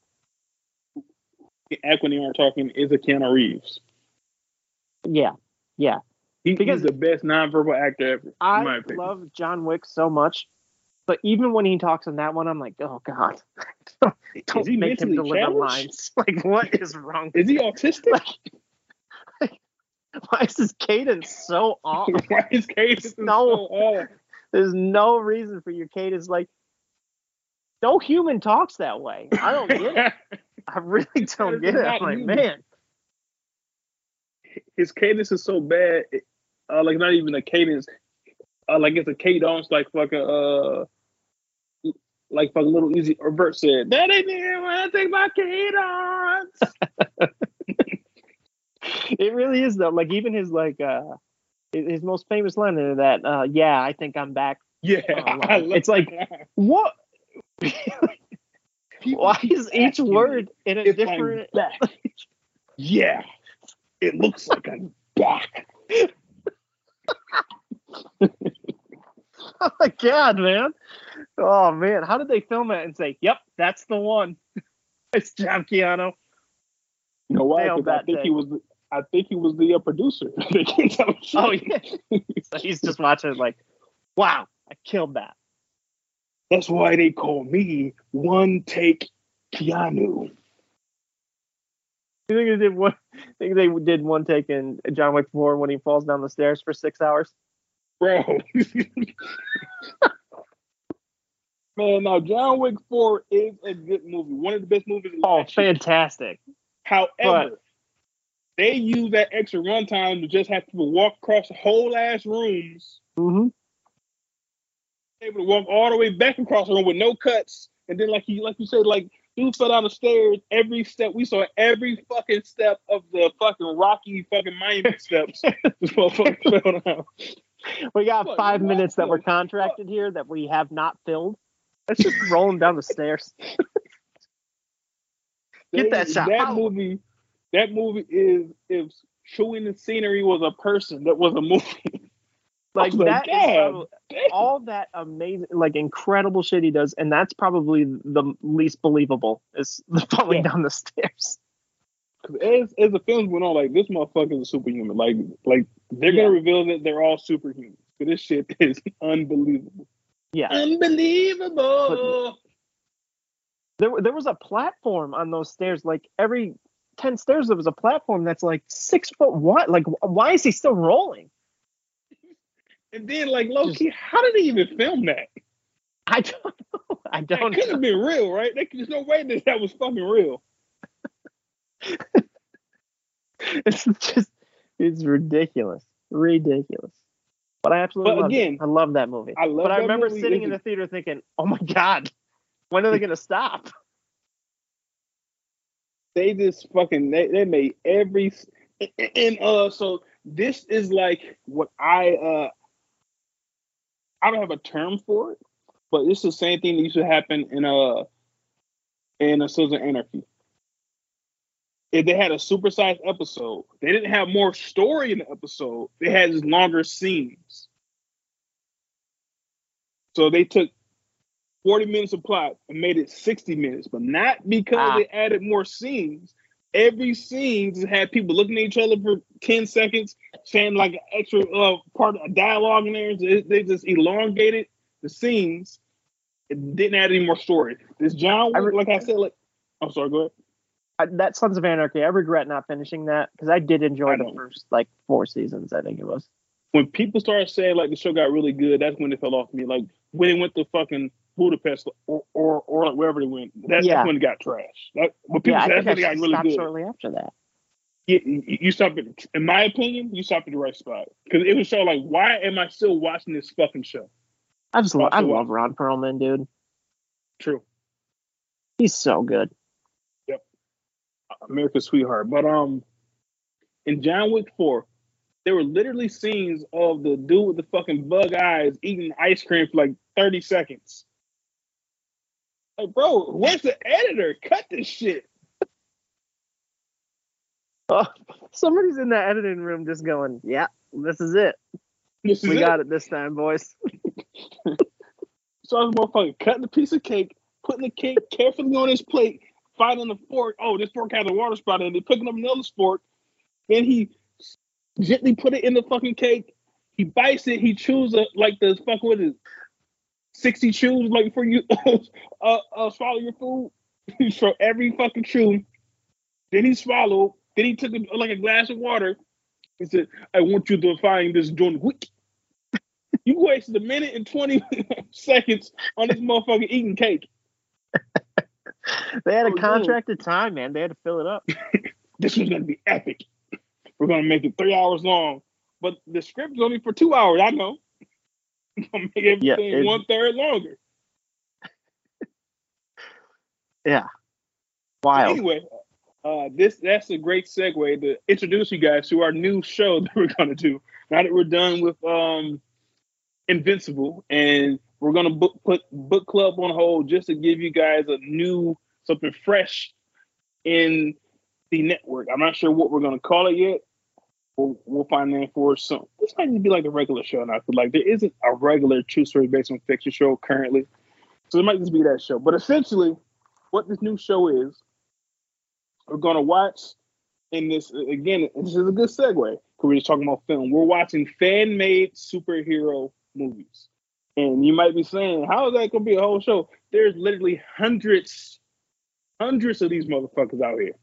Act when they aren't talking is a Keanu Reeves. Yeah, yeah. He, because he's the best nonverbal actor ever. I love John Wick so much, but even when he talks in that one, I'm like, oh god, don't, don't he make him deliver challenged? Lines. Like, what is wrong? Is he autistic? Like, like, why is his cadence so off? Why is cadence no, so off? There's no reason for your cadence. Like, no human talks that way. I don't get it. I really don't get it. I'm like, human. Man. His cadence is so bad, it, uh, like not even a cadence, uh, like it's a cadence, like fucking, uh, like fucking Little Easy or Bert said, that ain't even when I take my cadence. It really is though. Like even his like uh, his most famous line in that, uh, yeah, I think I'm back. Yeah, I love it's like that. What? Why is each word in a different? Yeah. It looks like I'm back. Oh my god, man. Oh man, how did they film that and say, yep, that's the one? It's John Keanu. You know why? Because I think day. he was I think he was the uh, producer. Oh yeah. So he's just watching like, wow, I killed that. That's why they call me One Take Keanu. You think they did one? Think they did one take in John Wick four when he falls down the stairs for six hours? Bro, man, now John Wick four is a good movie, one of the best movies. Oh, fantastic! Year. However, but, they use that extra runtime to just have people walk across the whole ass rooms, mm-hmm. able to walk all the way back across the room with no cuts, and then like you, like you said, like. Dude fell down the stairs every step. We saw every fucking step of the fucking rocky fucking Miami steps. We got fuck five minutes that were contracted fuck. Here that we have not filled. Let's just roll them down the stairs. Get that, that shot. That movie, that movie is if Chewing the Scenery was a person, that was a movie. Like, like that is all that amazing, like incredible shit he does, and that's probably the least believable is the falling yeah. down the stairs. As as the films went on, like this motherfucker is a superhuman. Like like they're yeah. gonna reveal that they're all superhumans. But this shit is unbelievable. Yeah, unbelievable. But, There, there was a platform on those stairs. Like every ten stairs, there was a platform that's like six foot wide. Like, why is he still rolling? And then, like, low key, how did he even film that? I don't know. I don't. It couldn't have been real, right? There's no way that that was fucking real. It's just, it's ridiculous, ridiculous. But I absolutely but love again, it. I love that movie. I love. But I remember movie. sitting in the theater thinking, "Oh my god, when are they gonna stop?" They just fucking they, they made every and uh. So this is like what I uh. I don't have a term for it, but it's the same thing that used to happen in a in a Sons of Anarchy. If they had a supersized episode, they didn't have more story in the episode. They had just longer scenes. So they took forty minutes of plot and made it sixty minutes, but not because ah. they added more scenes. Every scene just had people looking at each other for ten seconds, saying like an extra uh, part of dialogue in there. They just elongated the scenes. It didn't add any more story. This John Wick, like I said, like I'm sorry, go ahead. I, that Sons of Anarchy, I regret not finishing that because I did enjoy I the first like four seasons, I think it was. When people started saying like the show got really good, that's when it fell off me. Like when it went to fucking Budapest or or, or like wherever they went, that's, yeah. that's when it got trash. That, when people yeah, said, I that's when it got really good. Shortly after that, you, you stop at, in my opinion, you stop at the right spot because it was so like, why am I still watching this fucking show? I just love, I love Ron Perlman, dude. True, he's so good. America's sweetheart, but um, in John Wick four, there were literally scenes of the dude with the fucking bug eyes eating ice cream for like thirty seconds. Like, bro, where's the editor? Cut this shit. Oh, somebody's in the editing room just going, "Yeah, this is it. This is we it. got it this time, boys." So I was motherfucking cutting a piece of cake, putting the cake carefully on his plate. Fighting the fork. Oh, this fork had a water spot in it. Picking up another fork. Then he gently put it in the fucking cake. He bites it. He chews a, like the fuck what is it? sixty chews like before you uh, uh, swallow your food. So every fucking chew. Then he swallowed. Then he took a, like a glass of water. He said, "I want you to find this John Wick." You wasted a minute and twenty seconds on this motherfucker eating cake. They had a contracted time, man. They had to fill it up. This was going to be epic. We're going to make it three hours long. But the script's only for two hours, I know. I'm going to make everything yeah, one-third longer. Yeah. Wild. Anyway, uh, this that's a great segue to introduce you guys to our new show that we're going to do. Now that we're done with um, Invincible and we're gonna book, put book club on hold just to give you guys a new something fresh in the network. I'm not sure what we're gonna call it yet. We'll, we'll find that for soon. This might just be like a regular show, and I feel like there isn't a regular True Stories Based on Fiction show currently, so it might just be that show. But essentially, what this new show is, we're gonna watch. And this again, this is a good segue because we're just talking about film. We're watching fan-made superhero movies. And you might be saying, how is that going to be a whole show? There's literally hundreds, hundreds of these motherfuckers out here.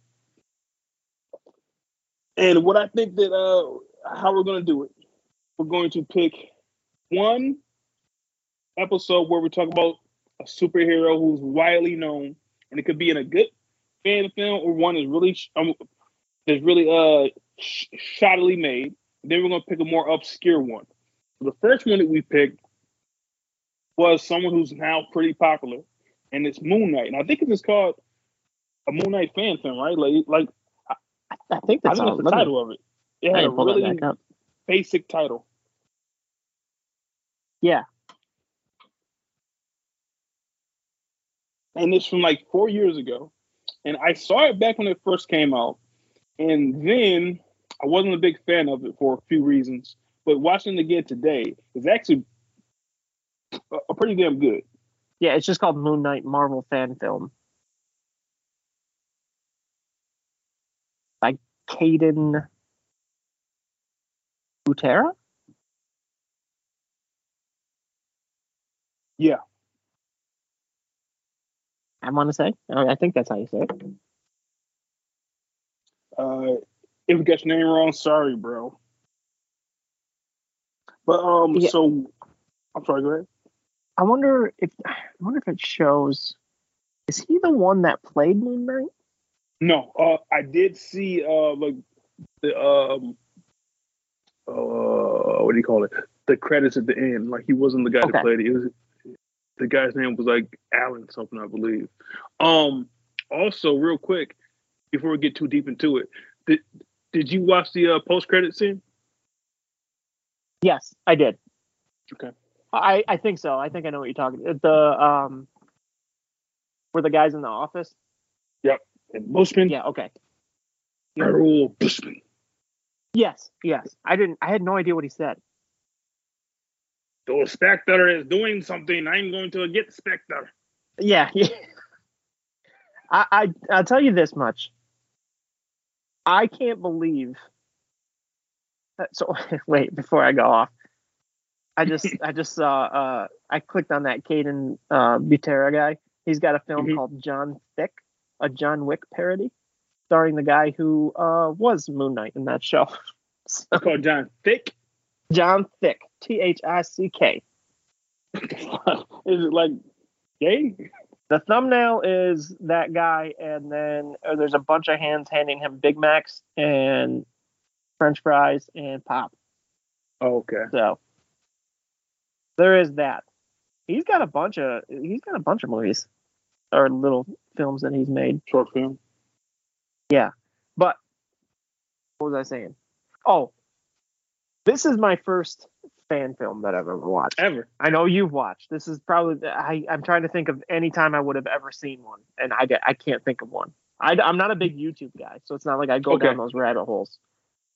And what I think that, uh, how we're going to do it, we're going to pick one episode where we talk about a superhero who's widely known. And it could be in a good fan film or one that's really, um, that's really uh, sh- shoddily made. Then we're going to pick a more obscure one. The first one that we picked was someone who's now pretty popular, and it's Moon Knight. And I think it's called a Moon Knight fan film, right? Like, like I, I think that's I think the title of it. It had a really basic title. Yeah. And it's from like four years ago. And I saw it back when it first came out. And then I wasn't a big fan of it for a few reasons. But watching it again today is actually a pretty damn good. Yeah, it's just called Moon Knight Marvel Fan Film by Caden Butera. Yeah, I want to say. I think that's how you say it. Uh, if we got your name wrong, sorry, bro. But um, yeah. so I'm sorry. Go ahead. I wonder if I wonder if it shows. Is he the one that played Moon Knight? No, uh, I did see uh like the um uh what do you call it? The credits at the end. Like he wasn't the guy okay. that played it. It was, the guy's name was like Alan something, I believe. Um, also, real quick, before we get too deep into it, did did you watch the uh, post credit scene? Yes, I did. Okay. I, I think so. I think I know what you're talking about. The um, were the guys in the office? Yep. And Bushman. Yeah. Okay. Errol Bushman. Yes. Yes. I didn't. I had no idea what he said. The Spectre is doing something. I'm going to get Spectre. Yeah. yeah. I, I I'll tell you this much. I can't believe. That, so wait, before I go off. I just, I just saw, uh, I clicked on that Caden uh, Butera guy. He's got a film mm-hmm. called John Wick, a John Wick parody, starring the guy who uh, was Moon Knight in that show. So, it's called John Wick? John Wick, T H I C K. Is it like gay? The thumbnail is that guy, and then oh, there's a bunch of hands handing him Big Macs and French fries and pop. Oh, okay. So. There is that. He's got a bunch of he's got a bunch of movies or little films that he's made. Short film. Yeah, but what was I saying? Oh, this is my first fan film that I've ever watched. Ever. I know you've watched. This is probably I, I'm trying to think of any time I would have ever seen one, and I I can't think of one. I, I'm not a big YouTube guy, so it's not like I go okay. down those rabbit holes.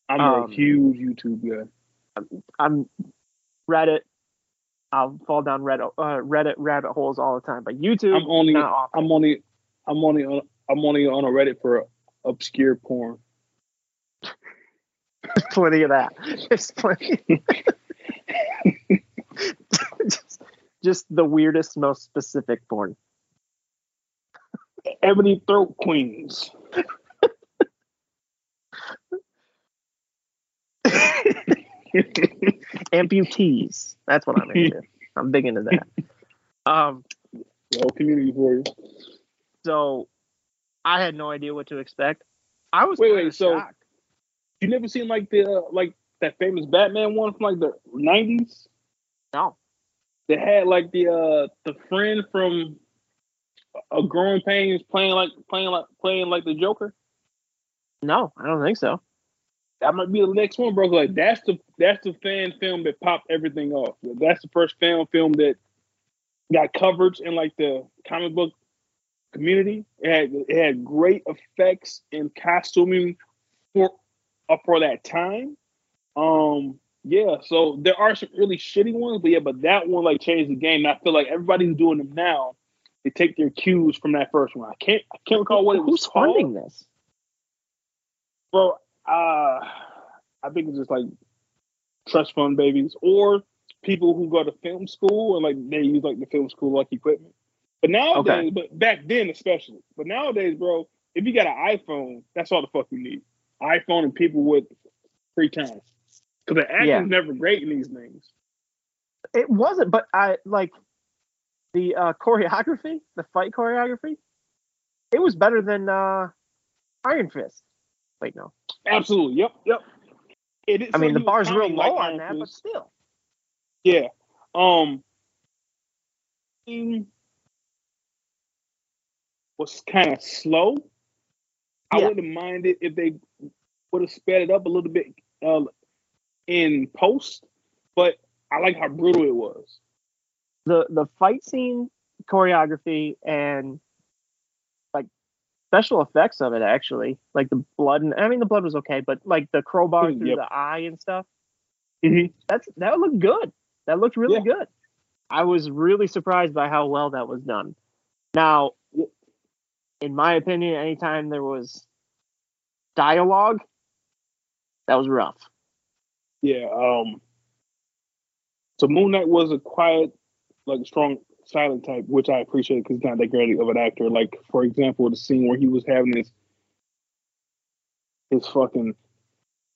I'm um, a huge YouTube guy. I'm, I'm Reddit. I'll fall down Reddit, uh, Reddit rabbit holes all the time, but YouTube. I'm only, not often. I'm only, I'm only, on, I'm only on a Reddit for obscure porn. There's plenty of that. There's plenty. just, just the weirdest, most specific porn. Ebony throat queens. Amputees. That's what I'm into. I'm big into that. Um, the whole community for you. So, I had no idea what to expect. I was wait, wait. So, shocked. You never seen like the uh, like that famous Batman one from like the nineties? No. They had like the uh, the friend from a Growing Pains playing like playing like playing like the Joker. No, I don't think so. That might be the next one, bro. Like that's the that's the fan film that popped everything off. That's the first fan film that got coverage in like the comic book community. It had, it had great effects and costuming for uh, for that time. Um, yeah. So there are some really shitty ones, but yeah, but that one like changed the game. And I feel like everybody who's doing them now, they take their cues from that first one. I can't I can't recall what it was. Who's funding this, bro? Uh, I think it's just like trust fund babies or people who go to film school and like they use like the film school like equipment. But nowadays, okay. but back then especially. But nowadays, bro, if you got an iPhone, that's all the fuck you need. iPhone and people with free time. Because the acting's yeah. never great in these things. It wasn't, but I like the uh, choreography, the fight choreography. It was better than uh, Iron Fist. Wait, no. Absolutely. Yep. Yep. It is, I mean, so the bar's real low like on that, but still. Yeah. Um. Was kind of slow. Yeah. I wouldn't mind it if they would have sped it up a little bit uh, in post, but I like how brutal it was. The the fight scene choreography and. Special effects of it, actually, like the blood, and I mean the blood was okay, but like the crowbar through yep. the eye and stuff. Mm-hmm. That's that looked good. That looked really yeah. good. I was really surprised by how well that was done. Now, in my opinion, anytime there was dialogue, that was rough. Yeah. Um. So Moon Knight was a quiet, like strong silent type, which I appreciate because he's not that great of an actor. Like, for example, the scene where he was having his his fucking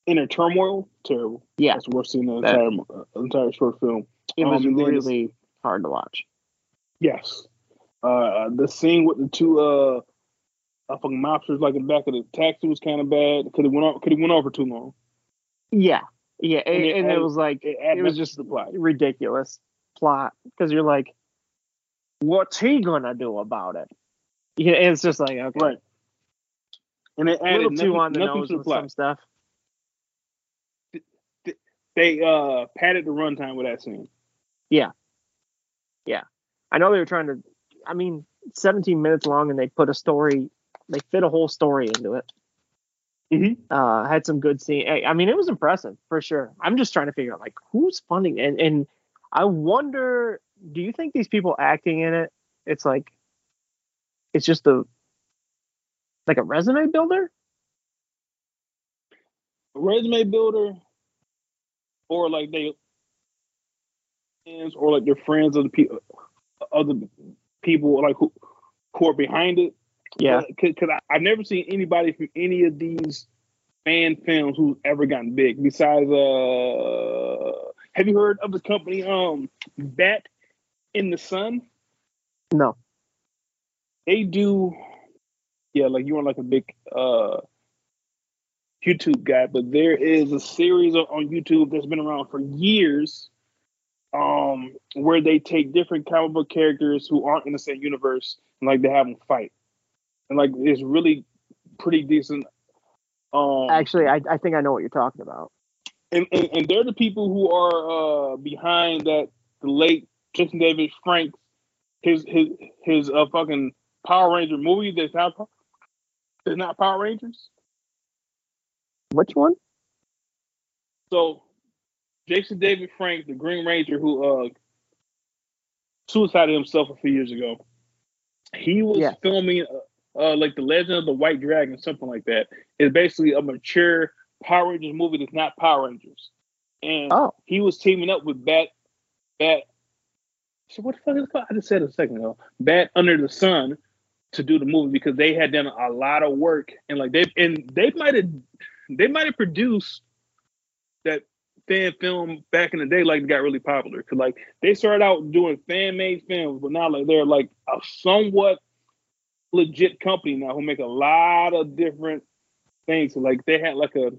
inner turmoil. Terrible. Yeah. That's the worst scene in the entire, uh, entire short film. It was um, really hard to watch. Yes. Uh, the scene with the two uh, fucking mobsters like in the back of the taxi was kind of bad because it went on, 'cause it went over too long. Yeah. Yeah, and, and, it, and added, it was like it, it was just plot. ridiculous plot because you're like, what's he gonna do about it? Yeah, and it's just like okay, right. And it added a little too on the nose with some stuff. They uh, padded the runtime with that scene. Yeah, yeah. I know they were trying to. I mean, seventeen minutes long, and they put a story. They fit a whole story into it. Mm-hmm. Uh, had some good scene. I, I mean, it was impressive for sure. I'm just trying to figure out like who's funding and and I wonder, do you think these people acting in it? It's like it's just a like a resume builder, a resume builder, or like they or like they're friends of the people, other people like who who are behind it. Yeah, because uh, I've never seen anybody from any of these fan films who's ever gotten big. Besides, uh, have you heard of the company um, Bat in the Sun? No. They do, yeah, like you are like a big uh, YouTube guy, but there is a series on YouTube that's been around for years um, where they take different comic book characters who aren't in the same universe and like they have them fight. And like it's really pretty decent. Um, Actually, I, I think I know what you're talking about. And, and and they're the people who are uh, behind that the late Jason David Frank, his his his uh, fucking Power Ranger movie that's not that's not Power Rangers. Which one? So Jason David Frank, the Green Ranger, who uh, suicided himself a few years ago, he was yeah. filming. Uh, Uh, like The Legend of the White Dragon, something like that. It's basically a mature Power Rangers movie that's not Power Rangers. And oh. he was teaming up with Bat, Bat. So what the fuck is it called? I just said it a second ago. Bat Under the Sun to do the movie because they had done a lot of work and like they and they might have they might have produced that fan film back in the day. Like it got really popular because like they started out doing fan made films, but now like they're like a somewhat legit company now who make a lot of different things. So like they had like a,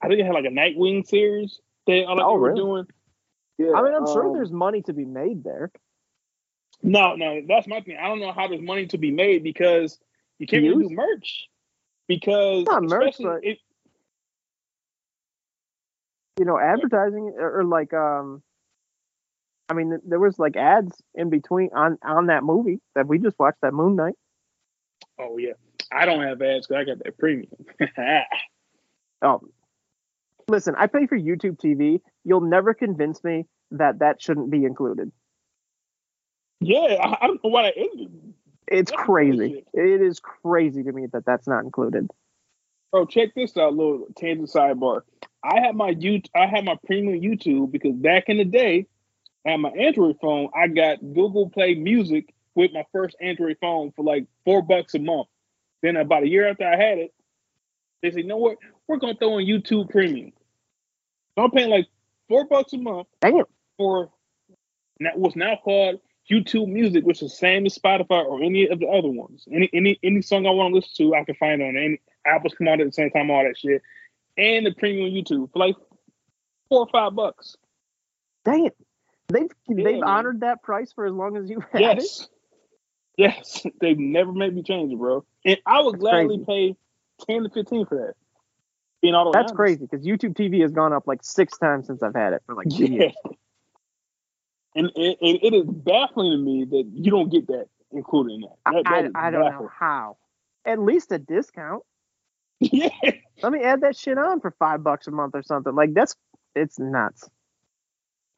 I think they had like a Nightwing series. They all like oh, they really? were doing. Yeah, I mean, I'm um, sure there's money to be made there. No, no, that's my thing. I don't know how there's money to be made because you can't Use? really do merch because not merch, but if, you know, advertising or, or like um. I mean, there was like ads in between on, on that movie that we just watched, that Moon Knight. Oh, yeah. I don't have ads because I got that premium. oh, listen, I pay for YouTube T V. You'll never convince me that that shouldn't be included. Yeah, I, I don't know why that is. It's that's crazy. It is crazy to me that that's not included. Bro, check this out, little tangent sidebar. I had my, U- I had my premium YouTube because back in the day, on my Android phone, I got Google Play Music with my first Android phone for like four bucks a month. Then about a year after I had it, they said, you know what? We're going to throw in YouTube Premium. So I'm paying like four bucks a month Damn. for what's now called YouTube Music, which is the same as Spotify or any of the other ones. Any any any song I want to listen to, I can find on any Apple's come out at the same time, all that shit. And the premium YouTube for like four or five bucks. Dang it. They've yeah, they've honored that price for as long as you have yes. it. Yes, they've never made me change it, bro. And I would That's gladly crazy. pay ten to fifteen for that. Being all That's honest. crazy because YouTube T V has gone up like six times since I've had it for like two yeah. years. And it, it, it is baffling to me that you don't get that included in that. that, that I, I don't know how. At least a discount. Yeah. Let me add that shit on for five bucks a month or something. Like that's it's nuts.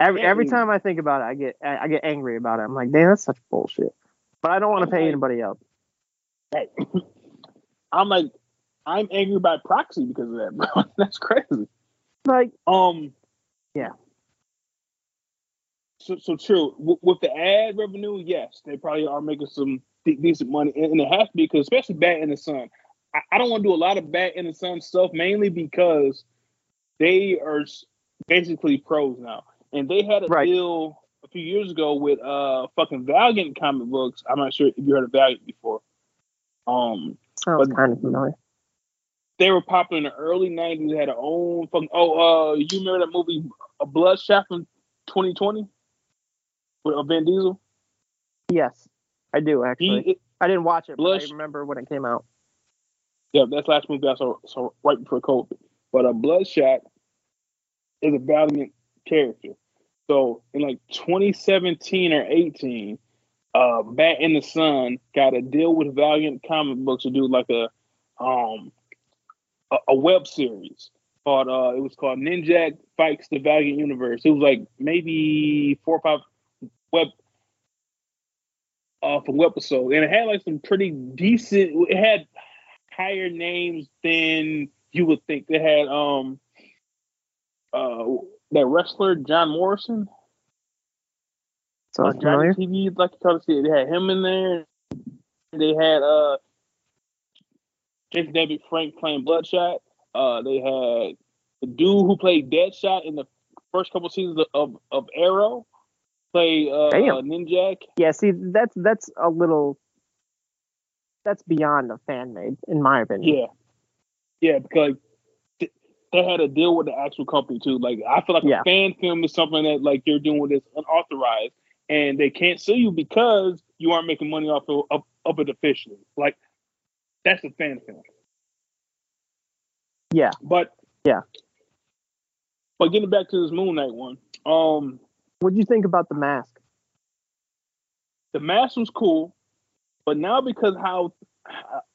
Every every time I think about it, I get I get angry about it. I'm like, damn, that's such bullshit. But I don't want to pay anybody else. Hey, I'm like, I'm angry by proxy because of that, bro. That's crazy. Like, um, yeah. So, so true. W- with the ad revenue, yes, they probably are making some th- decent money, and, and it has to be because, especially Bat in the Sun. I, I don't want to do a lot of Bat in the Sun stuff, mainly because they are basically pros now, and they had a right. deal a few years ago with uh fucking Valiant comic books. I'm not sure if you heard of Valiant before. Um, sounds kind of familiar. They were popular in the early nineties. They had their own fucking. Oh, uh, you remember that movie, A Bloodshot from twenty twenty? With uh, Vin Diesel? Yes, I do, actually. He, it, I didn't watch it, Blood but I remember when it came out. Yeah, that's last movie I saw, saw right before COVID. But a Bloodshot is a Valiant character. So in like twenty seventeen or eighteen, uh, Bat in the Sun got a deal with Valiant comic books to do like a um a, a web series called uh it was called Ninjak Fights the Valiant Universe. It was like maybe four or five web uh from episode, and it had like some pretty decent. It had higher names than you would think. They had um uh. that wrestler, John Morrison. So on Johnny T V, like you call it, they had him in there. They had uh, Jason David Frank playing Bloodshot. Uh, they had the dude who played Deadshot in the first couple seasons of, of Arrow play uh, Ninjak. Yeah, see, that's that's a little that's beyond a fan made, in my opinion. Yeah, yeah, because. They had a deal with the actual company too. Like I feel like yeah. a fan film is something that like you're doing that's unauthorized, and they can't sue you because you aren't making money off of, of, of it officially. Like that's a fan film. Yeah, but yeah. But getting back to this Moon Knight one, um, what do you think about the mask? The mask was cool, but now because how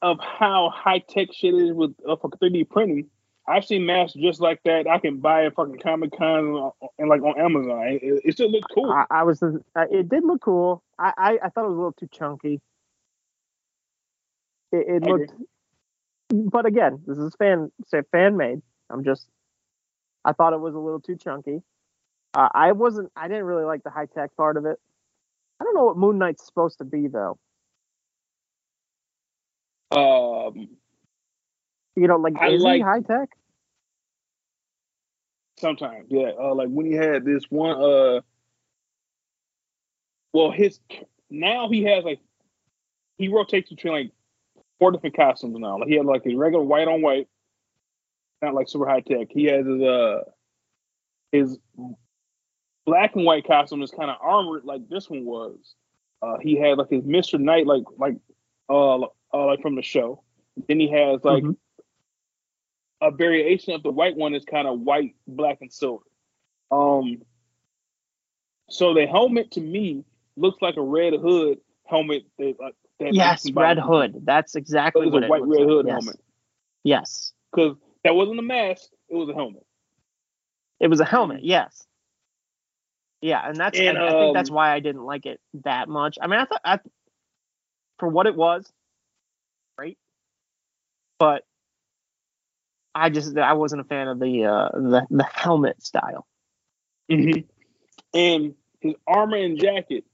of how high tech shit is with uh, three D printing. I've seen masks just like that. I can buy a fucking Comic Con and like on Amazon. It, it still looked cool. I, I was. It did look cool. I, I, I thought it was a little too chunky. It, it looked. But again, this is fan fan made. I'm just. I thought it was a little too chunky. Uh, I wasn't. I didn't really like the high tech part of it. I don't know what Moon Knight's supposed to be though. Um. You know, like, is like, he high-tech? Sometimes, yeah. Uh, like, when he had this one, uh, well, his, now he has, like, he rotates between, like, four different costumes now. Like, he had, like, a regular white-on-white, not, like, super high-tech. He has his, uh, his black and white costume is kind of armored like this one was. Uh, he had, like, his Mister Knight, like, like, uh, uh like, from the show. Then he has, like, mm-hmm. a variation of the white one is kind of white, black, and silver. Um, so the helmet to me looks like a Red Hood helmet. That, uh, that yes, Red Hood. That's exactly what it looks like. It was a white Red Hood helmet. Yes. Because that wasn't a mask. It was a helmet. It was a helmet, yes. Yeah, and that's and, I, um, I think that's why I didn't like it that much. I mean, I thought, I, for what it was, right? But I just I wasn't a fan of the uh, the, the helmet style. Mm-hmm. And his armor and jacket,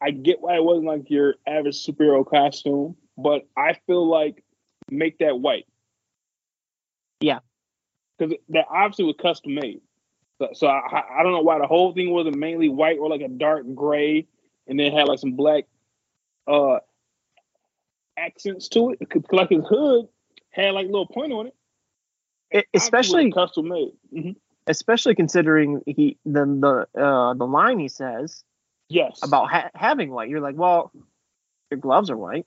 I get why it wasn't like your average superhero costume, but I feel like make that white. Yeah, because that obviously was custom made. So, so I, I don't know why the whole thing wasn't mainly white or like a dark gray, and then had like some black uh, accents to it. Like his hood had like a little point on it. It, especially custom made. Mm-hmm. Especially considering he the the uh, the line he says yes about ha- having white. You're like, well, your gloves are white.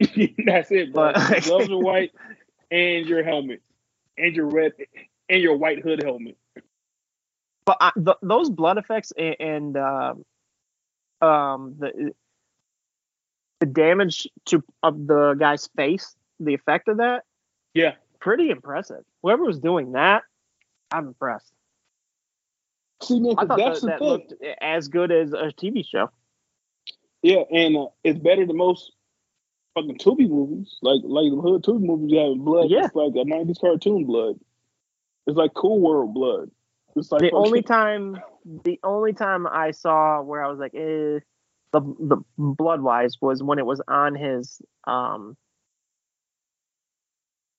That's it, bro. But your gloves are white, and your helmet, and your red, and your white hood helmet. But I, th- those blood effects and, and uh, um the the damage to of the guy's face, the effect of that. Yeah. Pretty impressive. Whoever was doing that, I'm impressed. See, man, I thought that's that, that looked as good as a T V show. Yeah, and uh, it's better than most fucking Tubi movies. Like, like the hood Tubi movies having blood. Yeah. It's like a nineties cartoon blood. It's like Cool World blood. It's like the only time the only time I saw where I was like, eh, the the blood wise was when it was on his um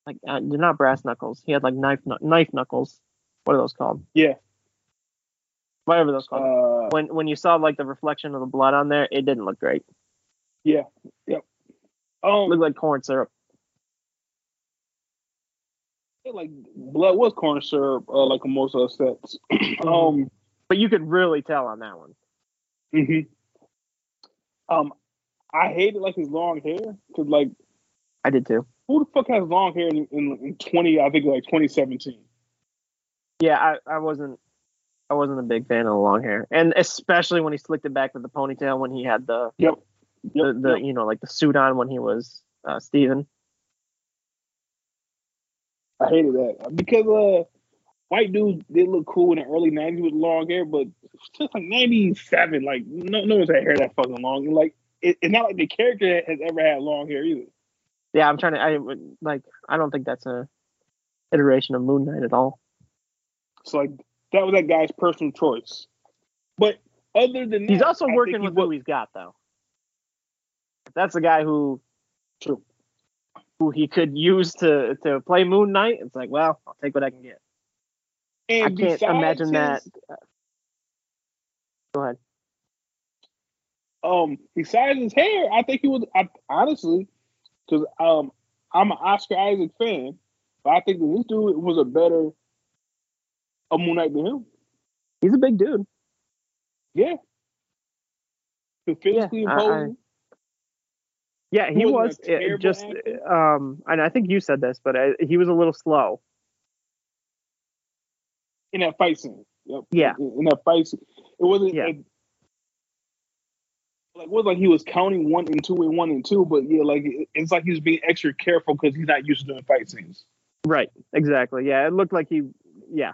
like uh, they're not brass knuckles. He had like knife knife knuckles. What are those called? Yeah. Whatever those called. Uh, when when you saw like the reflection of the blood on there, it didn't look great. Yeah. Yep. Oh, um, looked like corn syrup. It, like blood was corn syrup, uh, like on most other sets. um, but you could really tell on that one. Mhm. Um, I hated like his long hair because like I did too. Who the fuck has long hair in, in, in twenty? I think like twenty seventeen. Yeah, I, I wasn't. I wasn't a big fan of the long hair, and especially when he slicked it back with the ponytail when he had the yep, yep the, the yep. you know like the suit on when he was uh, Steven. I hated that because uh, white dudes did look cool in the early nineties with long hair, but since like ninety-seven, like no, no one's had hair that fucking long. And, like it, it's not like the character has ever had long hair either. Yeah, I'm trying to. I like. I don't think that's a iteration of Moon Knight at all. So like that was that guy's personal choice. But other than that, he's also I working with he who he's got though. That's a guy who. True. Who he could use to, to play Moon Knight. It's like, well, I'll take what I can get. And I can't imagine his, that. Go ahead. Um, besides his hair, I think he was I, honestly, because um, I'm an Oscar Isaac fan, but I think that this dude was a better a Moon Knight than him. He's a big dude. Yeah. Physically yeah, imposing. Yeah, he, he was it, just, actor. um, and I think you said this, but I, he was a little slow. In that fight scene. Yep. Yeah. In, in that fight scene. It wasn't, yeah. It, like, it wasn't like he was counting one and two and one and two, but yeah, like, it, it's like he was being extra careful because he's not used to doing fight scenes. Right, exactly. Yeah, it looked like he, yeah,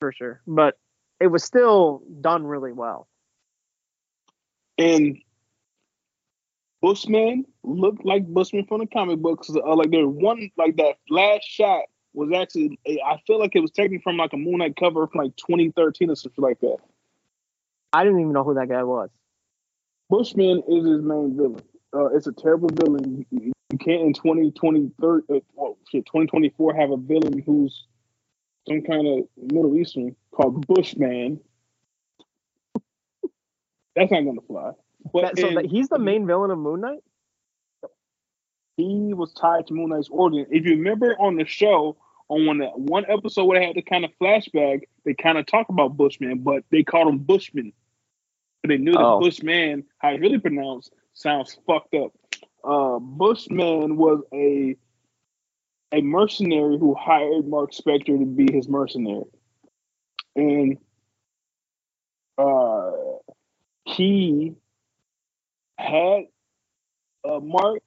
for sure. But it was still done really well. And Bushman looked like Bushman from the comic books. Uh, like there's one, like that last shot was actually, I feel like it was taken from like a Moon Knight cover from like twenty thirteen or something like that. I didn't even know who that guy was. Bushman is his main villain. Uh, it's a terrible villain. You, you can't in twenty twenty-three, uh, well, shit, twenty twenty-four have a villain who's some kind of Middle Eastern called Bushman. That's not going to fly. But so in, that he's the main villain of Moon Knight? He was tied to Moon Knight's origin. If you remember on the show, on one, one episode where they had the kind of flashback, they kind of talked about Bushman, but they called him Bushman. But they knew oh. that Bushman, how it's really pronounced, sounds fucked up. Uh, Bushman was a a mercenary who hired Mark Spector to be his mercenary. And uh, he... had uh, Mark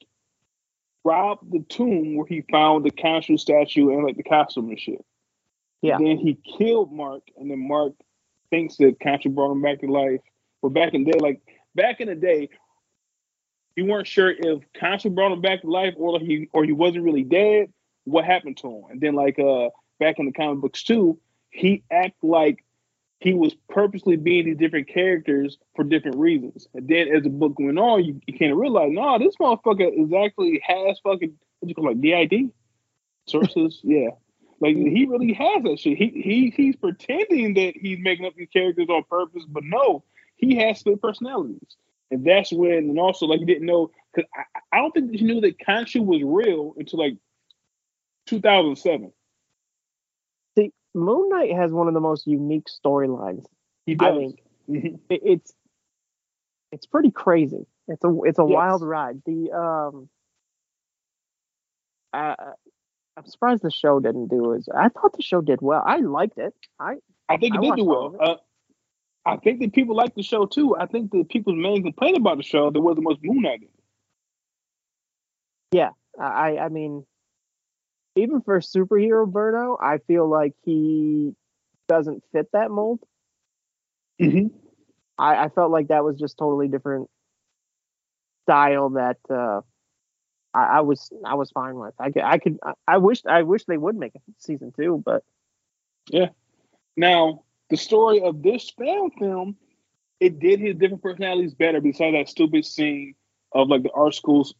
rob the tomb where he found the Khonshu statue and like the costume and shit. Yeah. Then he killed Mark, and then Mark thinks that Khonshu brought him back to life. But back in the day, like back in the day, you weren't sure if Khonshu brought him back to life or he or he wasn't really dead. What happened to him? And then like uh back in the comic books too, he acted like he was purposely being these different characters for different reasons. And then as the book went on, you, you can't realize, no, nah, this motherfucker is actually has fucking, what you call it, like D I D? Sources? Yeah. Like, he really has that shit. He he He's pretending that he's making up these characters on purpose, but no, he has split personalities. And that's when, and also, like, you didn't know, because I, I don't think that you knew that Khonshu was real until, like, two thousand seven. Moon Knight has one of the most unique storylines. He does. I think mm-hmm. it, it's it's pretty crazy. It's a it's a yes. wild ride. The um, I, I'm surprised the show didn't do as I thought the show did well. I liked it. I I think it I did do well. Uh, I think that people liked the show too. I think that people's main complaint about the show that was the most Moon Knight. Yeah, I I mean. Even for superhero Burnout, I feel like he doesn't fit that mold. Mm-hmm. I, I felt like that was just totally different style that uh, I, I was I was fine with. I could I could I, I wished I wish they would make a season two, but yeah. Now the story of this fan film, it did his different personalities better besides that stupid scene of like the art school's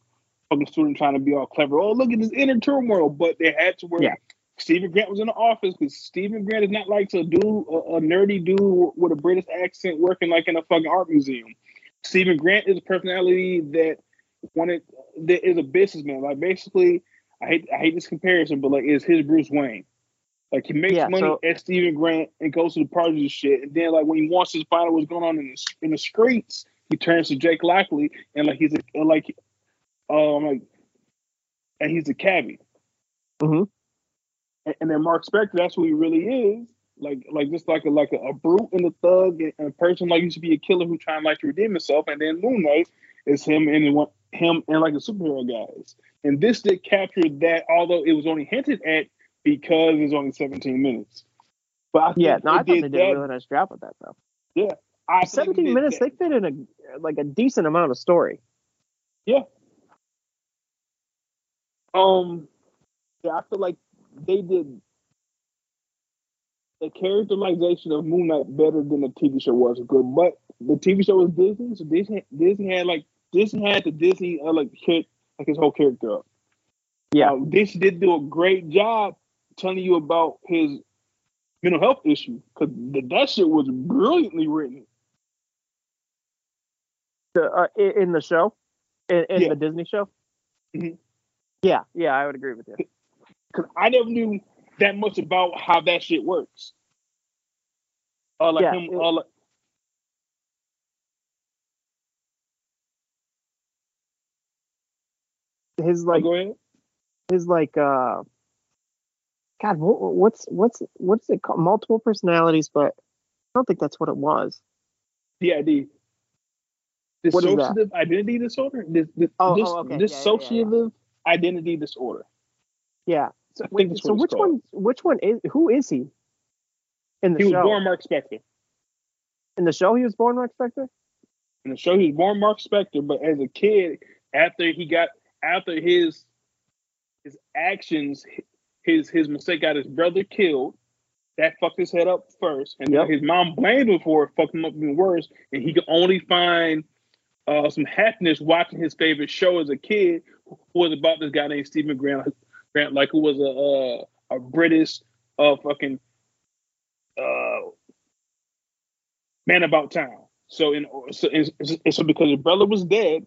fucking student trying to be all clever. Oh, look at this inner turmoil. But they had to where yeah. Stephen Grant was in the office because Stephen Grant is not like a dude, a, a nerdy dude with a British accent working like in a fucking art museum. Stephen Grant is a personality that wanted that is a businessman. Like basically, I hate I hate this comparison, but like is his Bruce Wayne. Like he makes yeah, money so, at Stephen Grant and goes to the parties and shit. And then like when he wants to find out what's going on in the in the streets, he turns to Jake Lockley and like he's a, like, um, like, and he's a cabbie. Mm-hmm. And, and then Mark Spector, that's who he really is. Like like just like a like a, a brute and a thug and, and a person like used to be a killer who trying like to redeem himself. And then Moon Knight is him and one, him and like a superhero guys. And this did capture that, although it was only hinted at. Because it's only seventeen minutes, but I yeah, no, I thought did they did that. a really nice job with that, though. Yeah, I seventeen minutes that. They fit in a like a decent amount of story. Yeah. Um, yeah, I feel like they did the characterization of Moon Knight better than the T V show was good, but the T V show was Disney, so Disney Disney had like Disney had the Disney uh, like hit like his whole character up. Yeah, um, Disney did do a great job. Telling you about his mental health issue because that shit was brilliantly written. The uh, in the show, in, in yeah. the Disney show. Mm-hmm. Yeah, yeah, I would agree with you. Because I never knew that much about how that shit works. Uh, like yeah, him. It, uh, like... His like. Oh, go ahead. His like. Uh... God, what's what's what's it called? Multiple personalities, but I don't think that's what it was. D I D. Dissociative identity disorder. This, this, oh, this, oh, okay. Dissociative yeah, yeah, yeah. identity disorder. Yeah. So, wait, so which called. one? Which one is? Who is he? In the he show, he was born Mark Spector. In the show, he was born Mark Spector. In the show, he was born Mark Spector, but as a kid, after he got after his his actions. His his mistake got his brother killed. That fucked his head up first, and yep. his mom blamed him for it, fucked him up even worse. And he could only find uh, some happiness watching his favorite show as a kid, who was about this guy named Stephen Grant, Grant like who was a uh, a British uh, fucking uh, man about town. So in so, and, and so because his brother was dead,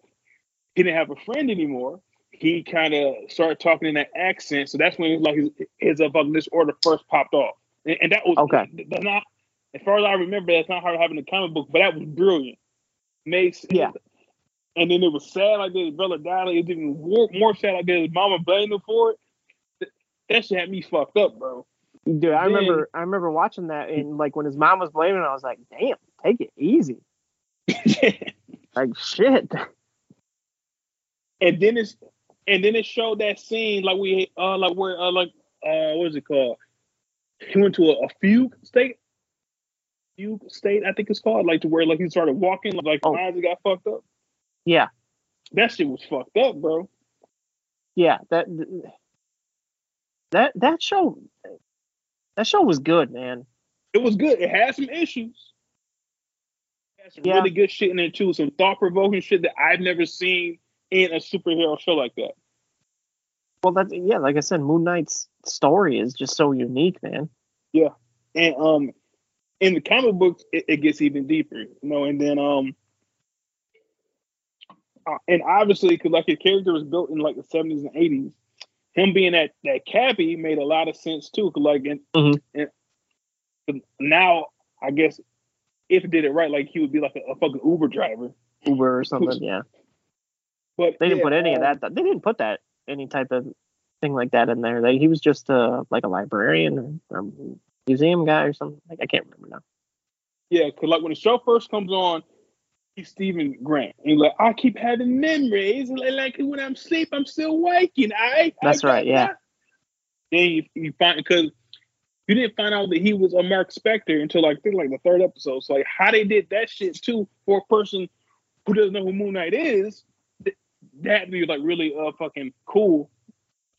he didn't have a friend anymore. He kind of started talking in that accent, so that's when like his his about disorder first popped off, and, and that was okay. That's not, as far as I remember, that's not how it happened in the comic book, but that was brilliant. Made sense. Yeah. And then it was sad like his brother died. Like, it was even more, more sad like his mama blamed him for it. That shit had me fucked up, bro. Dude, I then, remember I remember watching that, and like when his mom was blaming him, I was like, "Damn, take it easy." Like shit. And then it's. And then it showed that scene, like we, uh, like where, uh, like, uh, what is it called? He went to a, a fugue state, fugue state, I think it's called, like to where, like, he started walking, like, oh. his eyes got fucked up. Yeah, that shit was fucked up, bro. Yeah, that that that show, that show was good, man. It was good. It had some issues. It had some yeah. really good shit in there too. Some thought provoking shit that I've never seen. In a superhero show like that. Well, that's yeah. Like I said, Moon Knight's story is just so unique, man. Yeah, and um, in the comic books, it, it gets even deeper, you know. And then um, uh, and obviously, because like his character was built in like the seventies and eighties, him being that that cabbie made a lot of sense too. Cause like and, mm-hmm. and now, I guess if it did it right, like he would be like a, a fucking Uber driver, Uber or something. Yeah. But they didn't yeah, put any um, of that. They didn't put that any type of thing like that in there. Like, he was just a like a librarian or a museum guy or something. Like I can't remember now. Yeah, because like when the show first comes on, he's Stephen Grant, and he's like, I keep having memories, and like when I'm asleep, I'm still waking. I that's I right, yeah. That. Then you, you find because you didn't find out that he was a Mark Spector until like I think like the third episode. So like how they did that shit too for a person who doesn't know who Moon Knight is. That would be like really uh fucking cool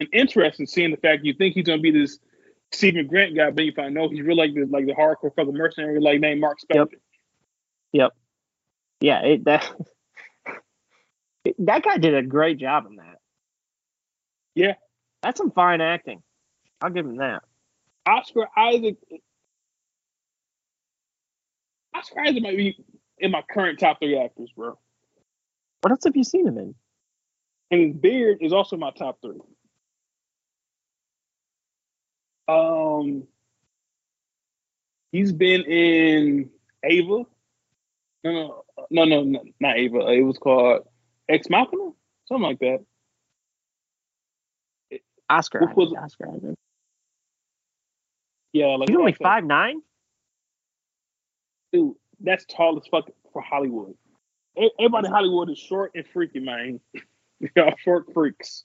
and interesting seeing the fact you think he's gonna be this Stephen Grant got beef. I know he's really like the like the hardcore fucking mercenary like named Mark Spector. Yep. yep. Yeah, it, that that guy did a great job in that. Yeah, that's some fine acting. I'll give him that. Oscar Isaac. Oscar Isaac might be in my current top three actors, bro. What else have you seen him in? And his beard is also my top three. Um, he's been in Ava. No, no, no, no, no not Ava. It was called Ex Machina, something like that. Oscar, Isaac, was, Oscar Isaac. Yeah, like he's only five nine. Dude, that's tall as fuck for Hollywood. Everybody in Hollywood is short and freaky, man. Y'all short freaks.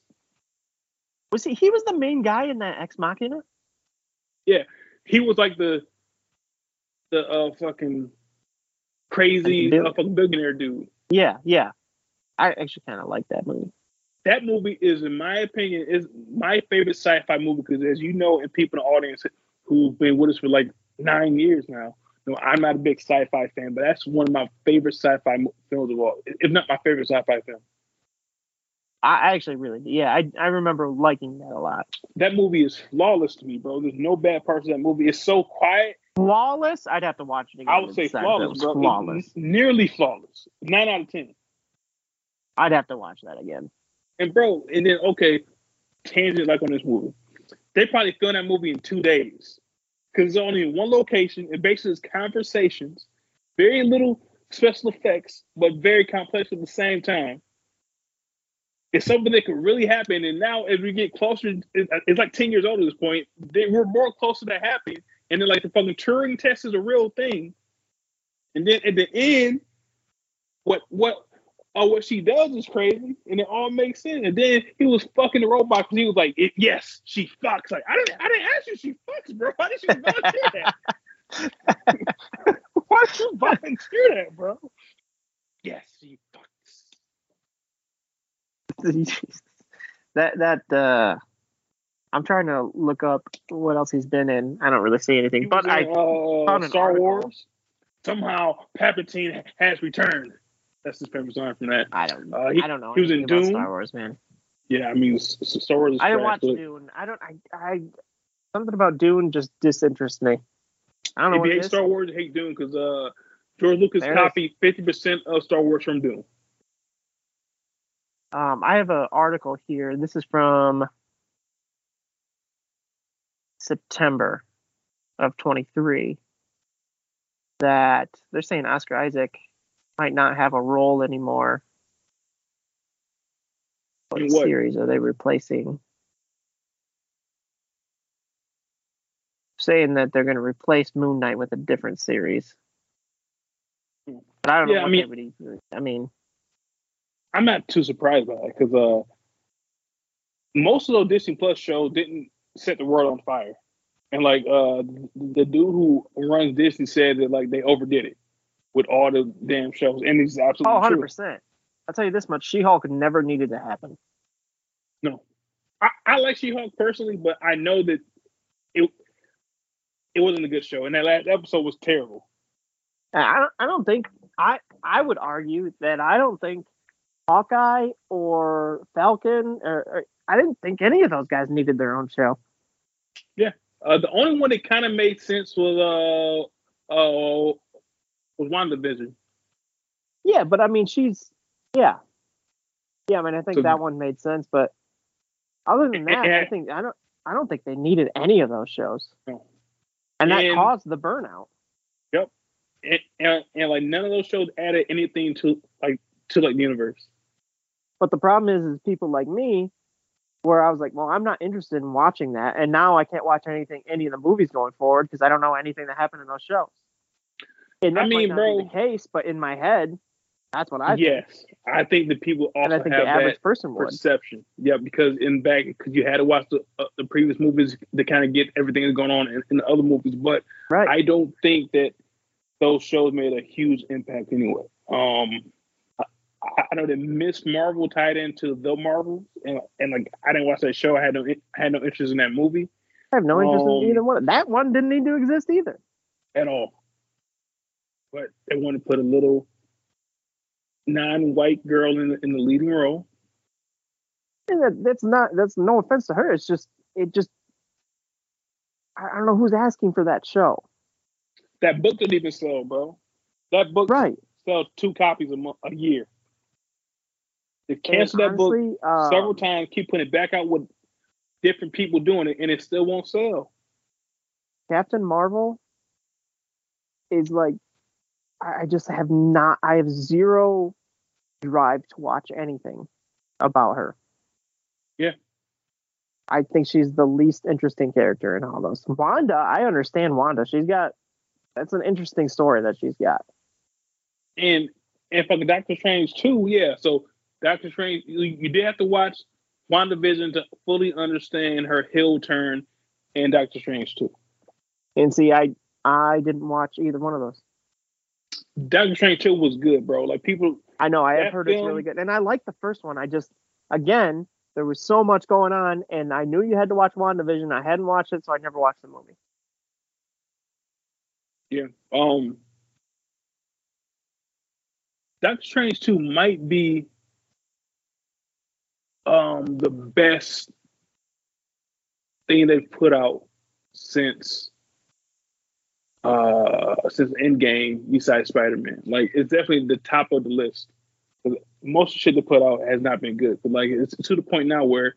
Was he? He was the main guy in that Ex Machina. Yeah, he was like the the uh, fucking crazy uh, fucking billionaire dude. Yeah, yeah. I actually kind of like that movie. That movie is, in my opinion, is my favorite sci-fi movie because, as you know, and people in the audience who've been with us for like nine years now. No, I'm not a big sci-fi fan, but that's one of my favorite sci-fi films of all, if not my favorite sci-fi film. I actually really, yeah, I I remember liking that a lot. That movie is flawless to me, bro. There's no bad parts of that movie. It's so quiet. Flawless? I'd have to watch it again. I would say flawless, bro. Flawless. Nearly flawless. Nine out of ten. I'd have to watch that again. And bro, and then, okay, tangent like on this movie. They probably filmed that movie in two days. Because it's only in one location. It basically is conversations. Very little special effects, but very complex at the same time. It's something that could really happen. And now as we get closer, it's like ten years old at this point, they, we're more closer to happening. And then like the fucking Turing test is a real thing. And then at the end, what what uh, what she does is crazy. And it all makes sense. And then he was fucking the robot because he was like, it, yes, she fucks. Like, I didn't, I didn't ask you she fucks, bro. Why did you volunteer that? Why did you volunteer that, bro? Yes, she fucks. that that uh I'm trying to look up what else he's been in. I don't really see anything, but in, I uh, found an Star article. Wars. Somehow Palpatine has returned. That's his favorite song from that. I don't. Uh, he, I don't know. He was in Doom. Star Wars, man. Yeah, I mean Star Wars. Is I didn't watch but... Dune. I don't. I. I. Something about Dune just disinterests me. I don't know. If what you hate Star Wars, hate Dune because uh, George Lucas there copied fifty percent of Star Wars from Dune. Um, I have an article here. This is from September of twenty-three that they're saying Oscar Isaac might not have a role anymore. What, what? series are they replacing? Saying that they're going to replace Moon Knight with a different series. But I don't yeah, know what I mean, everybody, I mean... I'm not too surprised by that because uh, most of those Disney Plus shows didn't set the world on fire, and like uh, the dude who runs Disney said that like they overdid it with all the damn shows, and it's absolutely oh, one hundred percent. True. I'll tell you this much: She-Hulk never needed to happen. No, I, I like She-Hulk personally, but I know that it it wasn't a good show, and that last episode was terrible. I don't, I don't think I I would argue that I don't think. Hawkeye or Falcon, or, or I didn't think any of those guys needed their own show. Yeah, uh, the only one that kind of made sense was uh, uh, was WandaVision. Yeah, but I mean, she's yeah, yeah. I mean, I think so, that one made sense, but other than that, and, and, I think I don't, I don't think they needed any of those shows, and, and that caused the burnout. Yep, and, and and like none of those shows added anything to like to like the universe. But the problem is, is people like me, where I was like, well, I'm not interested in watching that, and now I can't watch anything, any of the movies going forward because I don't know anything that happened in those shows. And that I mean, might not bro, be the case, but in my head, that's what I yes, think. Yes, I think that people also and I think have the average that person would. Perception. Yeah, because in back, because you had to watch the uh, the previous movies to kind of get everything that's going on in, in the other movies. But right. I don't think that those shows made a huge impact anyway. Um. I know that Miss Marvel tied into The Marvels, and and like I didn't watch that show. I had no I had no interest in that movie, I have no interest um, in either one. That one didn't need to exist either. At all. But they want to put a little non-white girl in the, in the leading role. And that, that's not, that's no offense to her. It's just, it just, I, I don't know who's asking for that show. That book didn't even sell, bro. That book right. sold two copies a month, a year. They canceled that book um, several times, keep putting it back out with different people doing it, and it still won't sell. Captain Marvel is like, I just have not, I have zero drive to watch anything about her. Yeah. I think she's the least interesting character in all those. Wanda, I understand Wanda. She's got, that's an interesting story that she's got. And, and for the Doctor Strange too, yeah. So Doctor Strange, you, you did have to watch WandaVision to fully understand her heel turn and Doctor Strange too. And see, I I didn't watch either one of those. Doctor Strange two was good, bro. Like people, I know I have heard film, it's really good, and I like the first one. I just, again, there was so much going on, and I knew you had to watch WandaVision. I hadn't watched it, so I never watched the movie. Yeah, um, Doctor Strange two might be um the best thing they've put out since. Uh, since Endgame, besides Spider-Man, like it's definitely the top of the list. Most of the shit they put out has not been good, but like it's to the point now where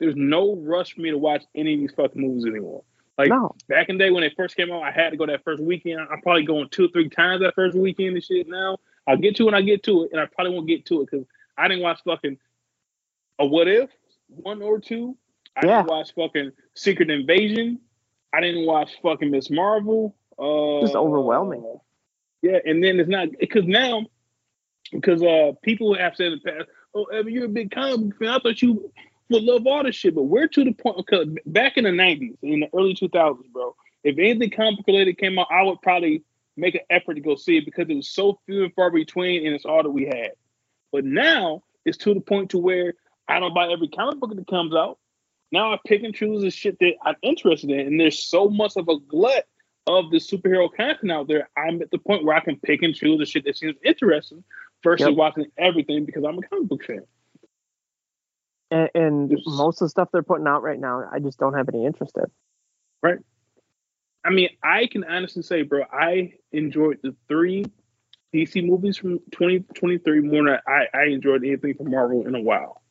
there's no rush for me to watch any of these fucking movies anymore. Like no. Back in the day when they first came out, I had to go that first weekend. I'm probably going two or three times that first weekend and shit. Now I'll get to it when I get to it, and I probably won't get to it because I didn't watch fucking a What If one or two. I yeah. didn't watch fucking Secret Invasion. I didn't watch fucking Miz Marvel. Uh, just overwhelming. Uh, yeah, and then it's not because now, because uh, people have said in the past, "Oh, Evan, you're a big comic book fan. I thought you would love all this shit." But we're to the point because back in the nineties, in the early two thousands, bro, if anything comic related came out, I would probably make an effort to go see it because it was so few and far between, and it's all that we had. But now it's to the point to where I don't buy every comic book that comes out. Now I pick and choose the shit that I'm interested in, and there's so much of a glut of the superhero content out there. I'm at the point where I can pick and choose the shit that seems interesting versus yep. watching everything because I'm a comic book fan. And, and most of the stuff they're putting out right now, I just don't have any interest in. Right. I mean, I can honestly say, bro, I enjoyed the three D C movies from twenty twenty-three more than I, I enjoyed anything from Marvel in a while.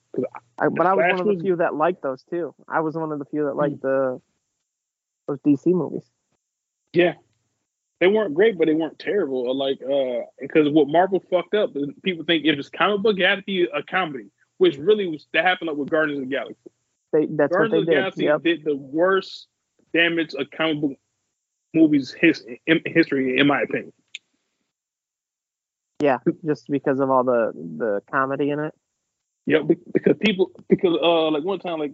I, but I was one of the was, few that liked those too. I was one of the few that liked the those D C movies. Yeah, they weren't great, but they weren't terrible. Like, uh, because what Marvel fucked up, people think if it's comic book, it had to be a comedy, which really was that happened like with Guardians of the Galaxy. They, that's Guardians what they of the did. Galaxy yep. did the worst damage a comic book movie's his, in, history, in my opinion. Yeah, just because of all the, the comedy in it. Yeah, because people, because uh, like one time, like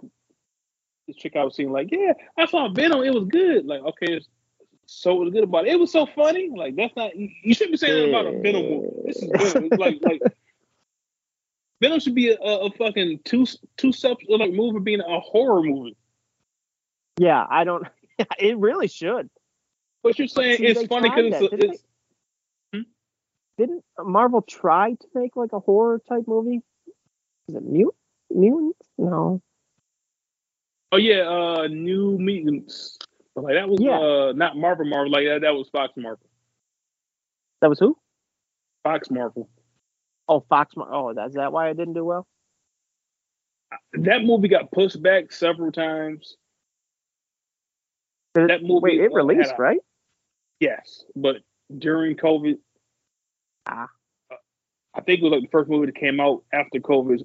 this chick I was seeing, like, yeah, I saw Venom, it was good. Like, okay. It's, so it was good about it. It was so funny. Like that's not you, you shouldn't be saying that about a Venom movie. This is Venom. It's like like Venom should be a, a fucking two two sub like movie being a horror movie. Yeah, I don't. It really should. But you're saying but see, it's funny because it's, didn't, it's they, hmm? didn't Marvel try to make like a horror type movie? Is it Mut- Mutants? No. Oh yeah, uh, New Mutants. Like that was yeah. uh, not Marvel Marvel. Like that, that was Fox Marvel. That was who? Fox Marvel. Oh, Fox Marvel. Oh, that's that why it didn't do well? That movie got pushed back several times. That movie. Wait, it released, a, right? Yes, but during COVID. Ah. I think it was like the first movie that came out after COVID,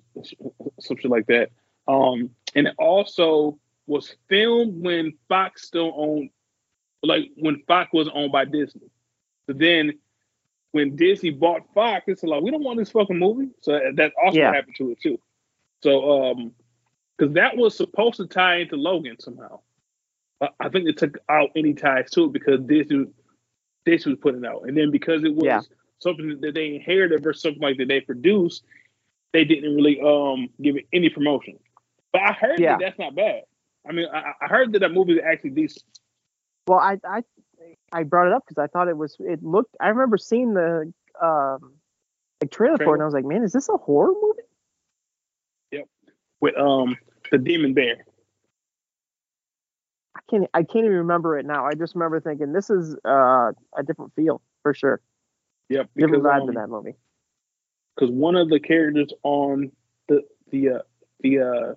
some shit like that. Um, and it also was filmed when Fox still owned, like when Fox was owned by Disney. But then when Disney bought Fox, it's like, we don't want this fucking movie. So that also yeah. happened to it too. So, um, because that was supposed to tie into Logan somehow. But I think they took out any ties to it because Disney, Disney was putting it out. And then because it was yeah. something that they inherited versus something like that they produced, they didn't really um give it any promotion. But I heard yeah. that that's not bad. I mean, I, I heard that that movie is actually decent. Well, I I, I brought it up because I thought it was. It looked. I remember seeing the um, like trailer, trailer for it, and I was like, man, is this a horror movie? Yep. With um the demon bear. I can't. I can't even remember it now. I just remember thinking this is uh, a different feel for sure. Yep. Because, different vibe um, to that movie. Because one of the characters on the the uh, the uh,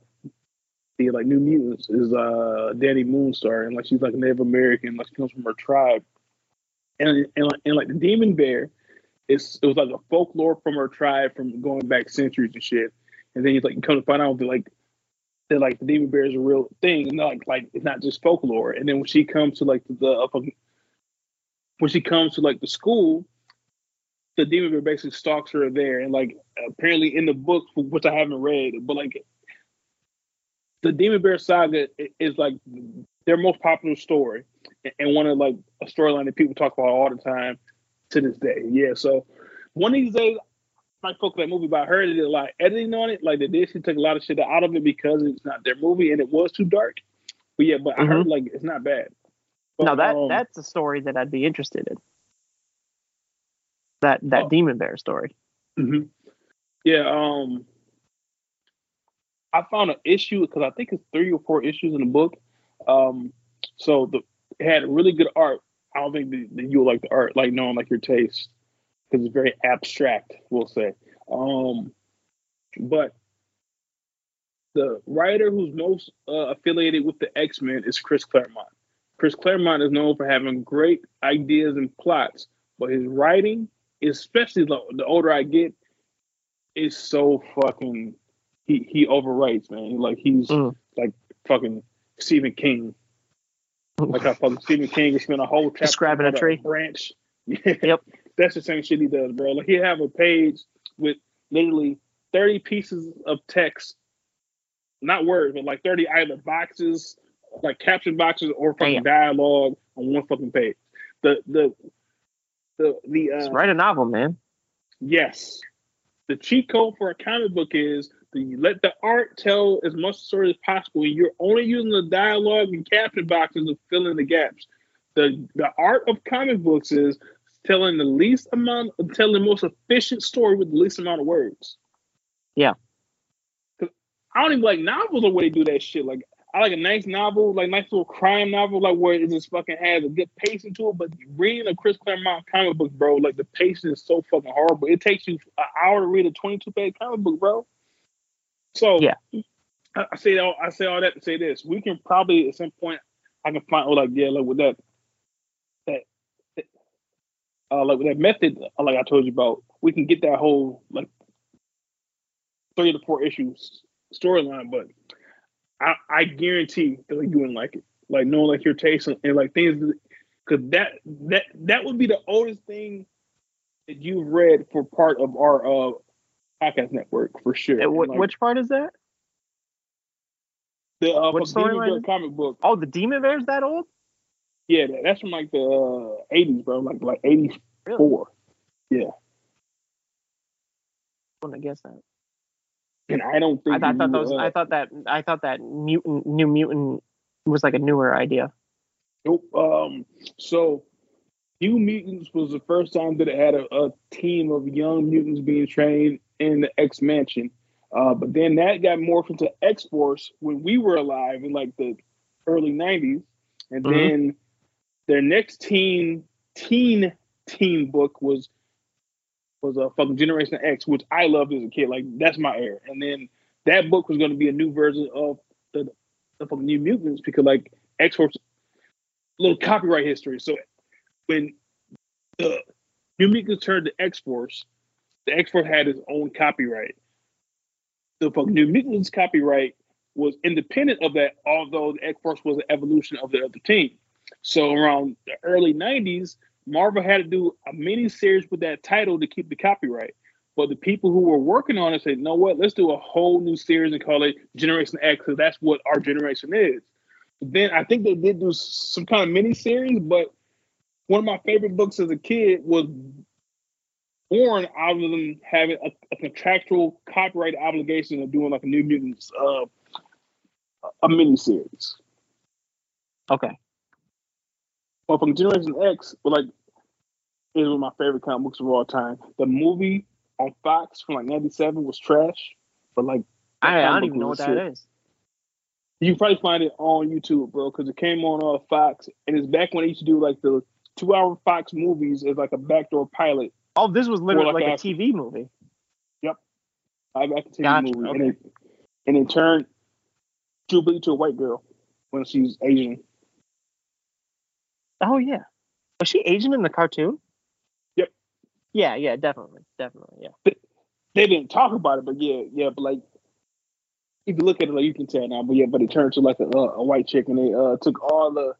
the like New Mutants is uh Danny Moonstar, and like she's like Native American, like she comes from her tribe, and and like, and like the demon bear, it's it was like a folklore from her tribe from going back centuries and shit, and then you like you come to find out that like that like the demon bear is a real thing, and like like it's not just folklore. And then when she comes to like the, the uh, when she comes to like the school, the demon bear basically stalks her there, and like apparently in the book, which I haven't read, but like the demon bear saga is like their most popular story, and one of like a storyline that people talk about all the time to this day. Yeah, so one of these days I might focus on that movie, but I heard they did a lot of editing on it. Like they did, she took a lot of shit out of it because it's not their movie and it was too dark. But yeah, but mm-hmm. I heard like it's not bad. But, no, that um, that's a story that I'd be interested in. That that oh. demon bear story. Mm-hmm. Yeah, um, I found an issue because I think it's three or four issues in the book. Um, so the, it had really good art. I don't think that you'll like the art, like knowing like your taste, because it's very abstract, we'll say. Um, but the writer who's most uh, affiliated with the X-Men is Chris Claremont. Chris Claremont is known for having great ideas and plots, but his writing, especially the older I get, is so fucking he he overwrites, man. Like he's mm. like fucking Stephen King. Like how fucking Stephen King has spent a whole chapter describing a tree branch. Yeah. Yep, that's the same shit he does, bro. Like he'll have a page with literally thirty pieces of text, not words, but like thirty either boxes, like caption boxes, or fucking Damn. dialogue on one fucking page. The the The, the, uh, write a novel, man. Yes. The cheat code for a comic book is that you let the art tell as much story as possible. You're only using the dialogue and caption boxes to fill in the gaps. The the art of comic books is telling the least amount, telling the most efficient story with the least amount of words. Yeah. I don't even like novels the way they do that shit. Like, I like a nice novel, like nice little crime novel, like where it just fucking has a good pace into it. But reading a Chris Claremont comic book, bro, like the pacing is so fucking horrible. It takes you an hour to read a twenty-two page comic book, bro. So yeah, I, I say all I say all that to say this: we can probably at some point I can find oh like yeah like with that that uh, like with that method like I told you about, we can get that whole like three to four issues storyline, but. I, I guarantee that like, you wouldn't like it. Like knowing like your taste and, and like things, because that that that would be the oldest thing that you've read for part of our uh, podcast network for sure. And, like, which part is that? The uh, which story demon bear comic book. Oh, the demon bear's that old? Yeah, that, that's from like the uh, eighties, bro. Like like eighty four. Really? Yeah. I wouldn't guess that. And I don't think I thought, thought those. Uh, I thought that. I thought that mutant, new mutant, was like a newer idea. Nope. Um. So, New Mutants was the first time that it had a, a team of young mutants being trained in the X Mansion. Uh. But then that got morphed into X-Force when we were alive in like the early nineties, and mm-hmm. then their next teen teen teen book was. was a fucking Generation X, which I loved as a kid. Like, that's my era. And then that book was going to be a new version of the, the fucking New Mutants because, like, X-Force, little copyright history. So when the New Mutants turned to X-Force, the X-Force had its own copyright. The fucking New Mutants copyright was independent of that, although the X-Force was an evolution of the other team. So around the early nineties, Marvel had to do a mini-series with that title to keep the copyright. But the people who were working on it said, you know what, let's do a whole new series and call it Generation X, because that's what our generation is. But then I think they did do some kind of mini-series, but one of my favorite books as a kid was born out of them having a, a contractual copyright obligation of doing like a New Mutants uh, a miniseries. Okay. Well, from Generation X, like, is one of my favorite comic books of all time. The movie on Fox from like ninety-seven was trash, but like I, I don't even know what that shit. is. You can probably find it on YouTube, bro, because it came on uh, Fox, and it's back when they used to do like the two-hour Fox movies as like a backdoor pilot. Oh, this was literally like, like a after. T V movie. Yep, I back to T V gotcha. movie, okay. and, it, and it turned Jubilee to a white girl when she's Asian. Oh yeah, was she Asian in the cartoon? Yep. Yeah, yeah, definitely, definitely, yeah. They, they didn't talk about it, but yeah, yeah, but like. If you look at it, like, you can tell now, but yeah, but it turned to like a, uh, a white chick, and they uh, took all the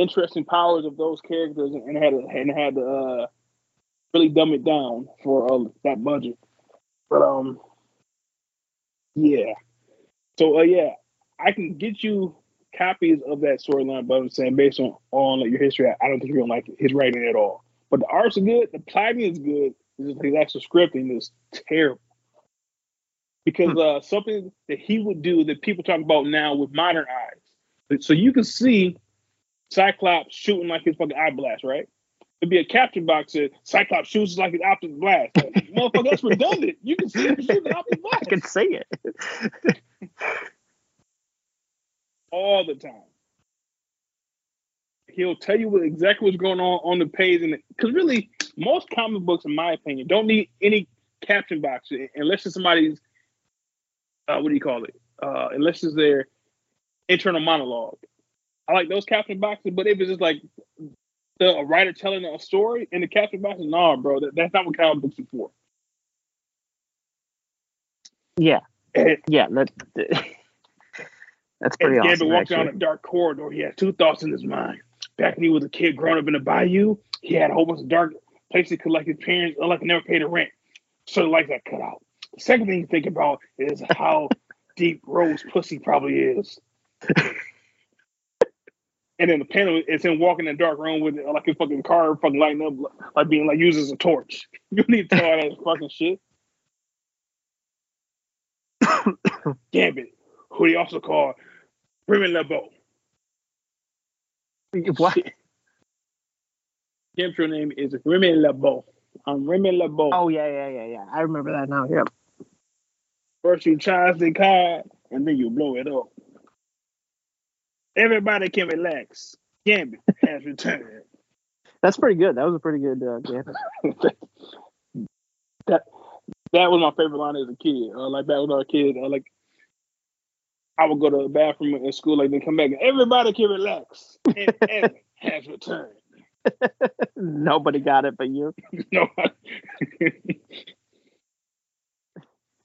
interesting powers of those characters and, and had to, and had to uh, really dumb it down for uh, that budget. But um, yeah. So uh, yeah, I can get you copies of that storyline, but I'm saying based on on like, your history, I, I don't think you're gonna like his writing at all. But the art's good, the plotting is good. It's just his actual scripting is terrible. Because uh, something that he would do that people talk about now with modern eyes. So you can see Cyclops shooting like his fucking eye blast, right? It'd be a capture box that Cyclops shoots like his optic blast. Like, motherfucker, that's redundant. You can see him shoot the optic blast. I can see it. All the time. He'll tell you what, exactly what's going on on the page. Because really, most comic books, in my opinion, don't need any caption box unless it's somebody's Uh, what do you call it? Uh, unless it's their internal monologue. I like those caption boxes, but if it's just like the, a writer telling a story in the caption box, nah, bro, that, that's not what comic books are for. Yeah. And, yeah. That, that's pretty and awesome. Gavin walked down a dark corridor. He had two thoughts in his mind. Back when he was a kid growing up in the bayou, he had a whole bunch of dark places he could, like his parents, unlike never paid the rent. So the lights got cut out. The second thing you think about is how deep Rose pussy probably is. And then the panel is him walking in a dark room with like his fucking car fucking lighting up, like being like used as a torch. You need to tell all that fucking shit. Gambit, who they also call Remy LeBeau. What? Gambit's real name is Remy LeBeau. Um, Remy LeBeau. Oh, yeah, yeah, yeah, yeah. I remember that now. Yep. First you charge the card, and then you blow it up. Everybody can relax. Gambit has returned. That's pretty good. That was a pretty good uh, Gambit. that that was my favorite line as a kid. Uh, like back when I was a kid, uh, like I would go to the bathroom in school, like then come back, and everybody can relax. And Evan has returned. Nobody got it but you. No.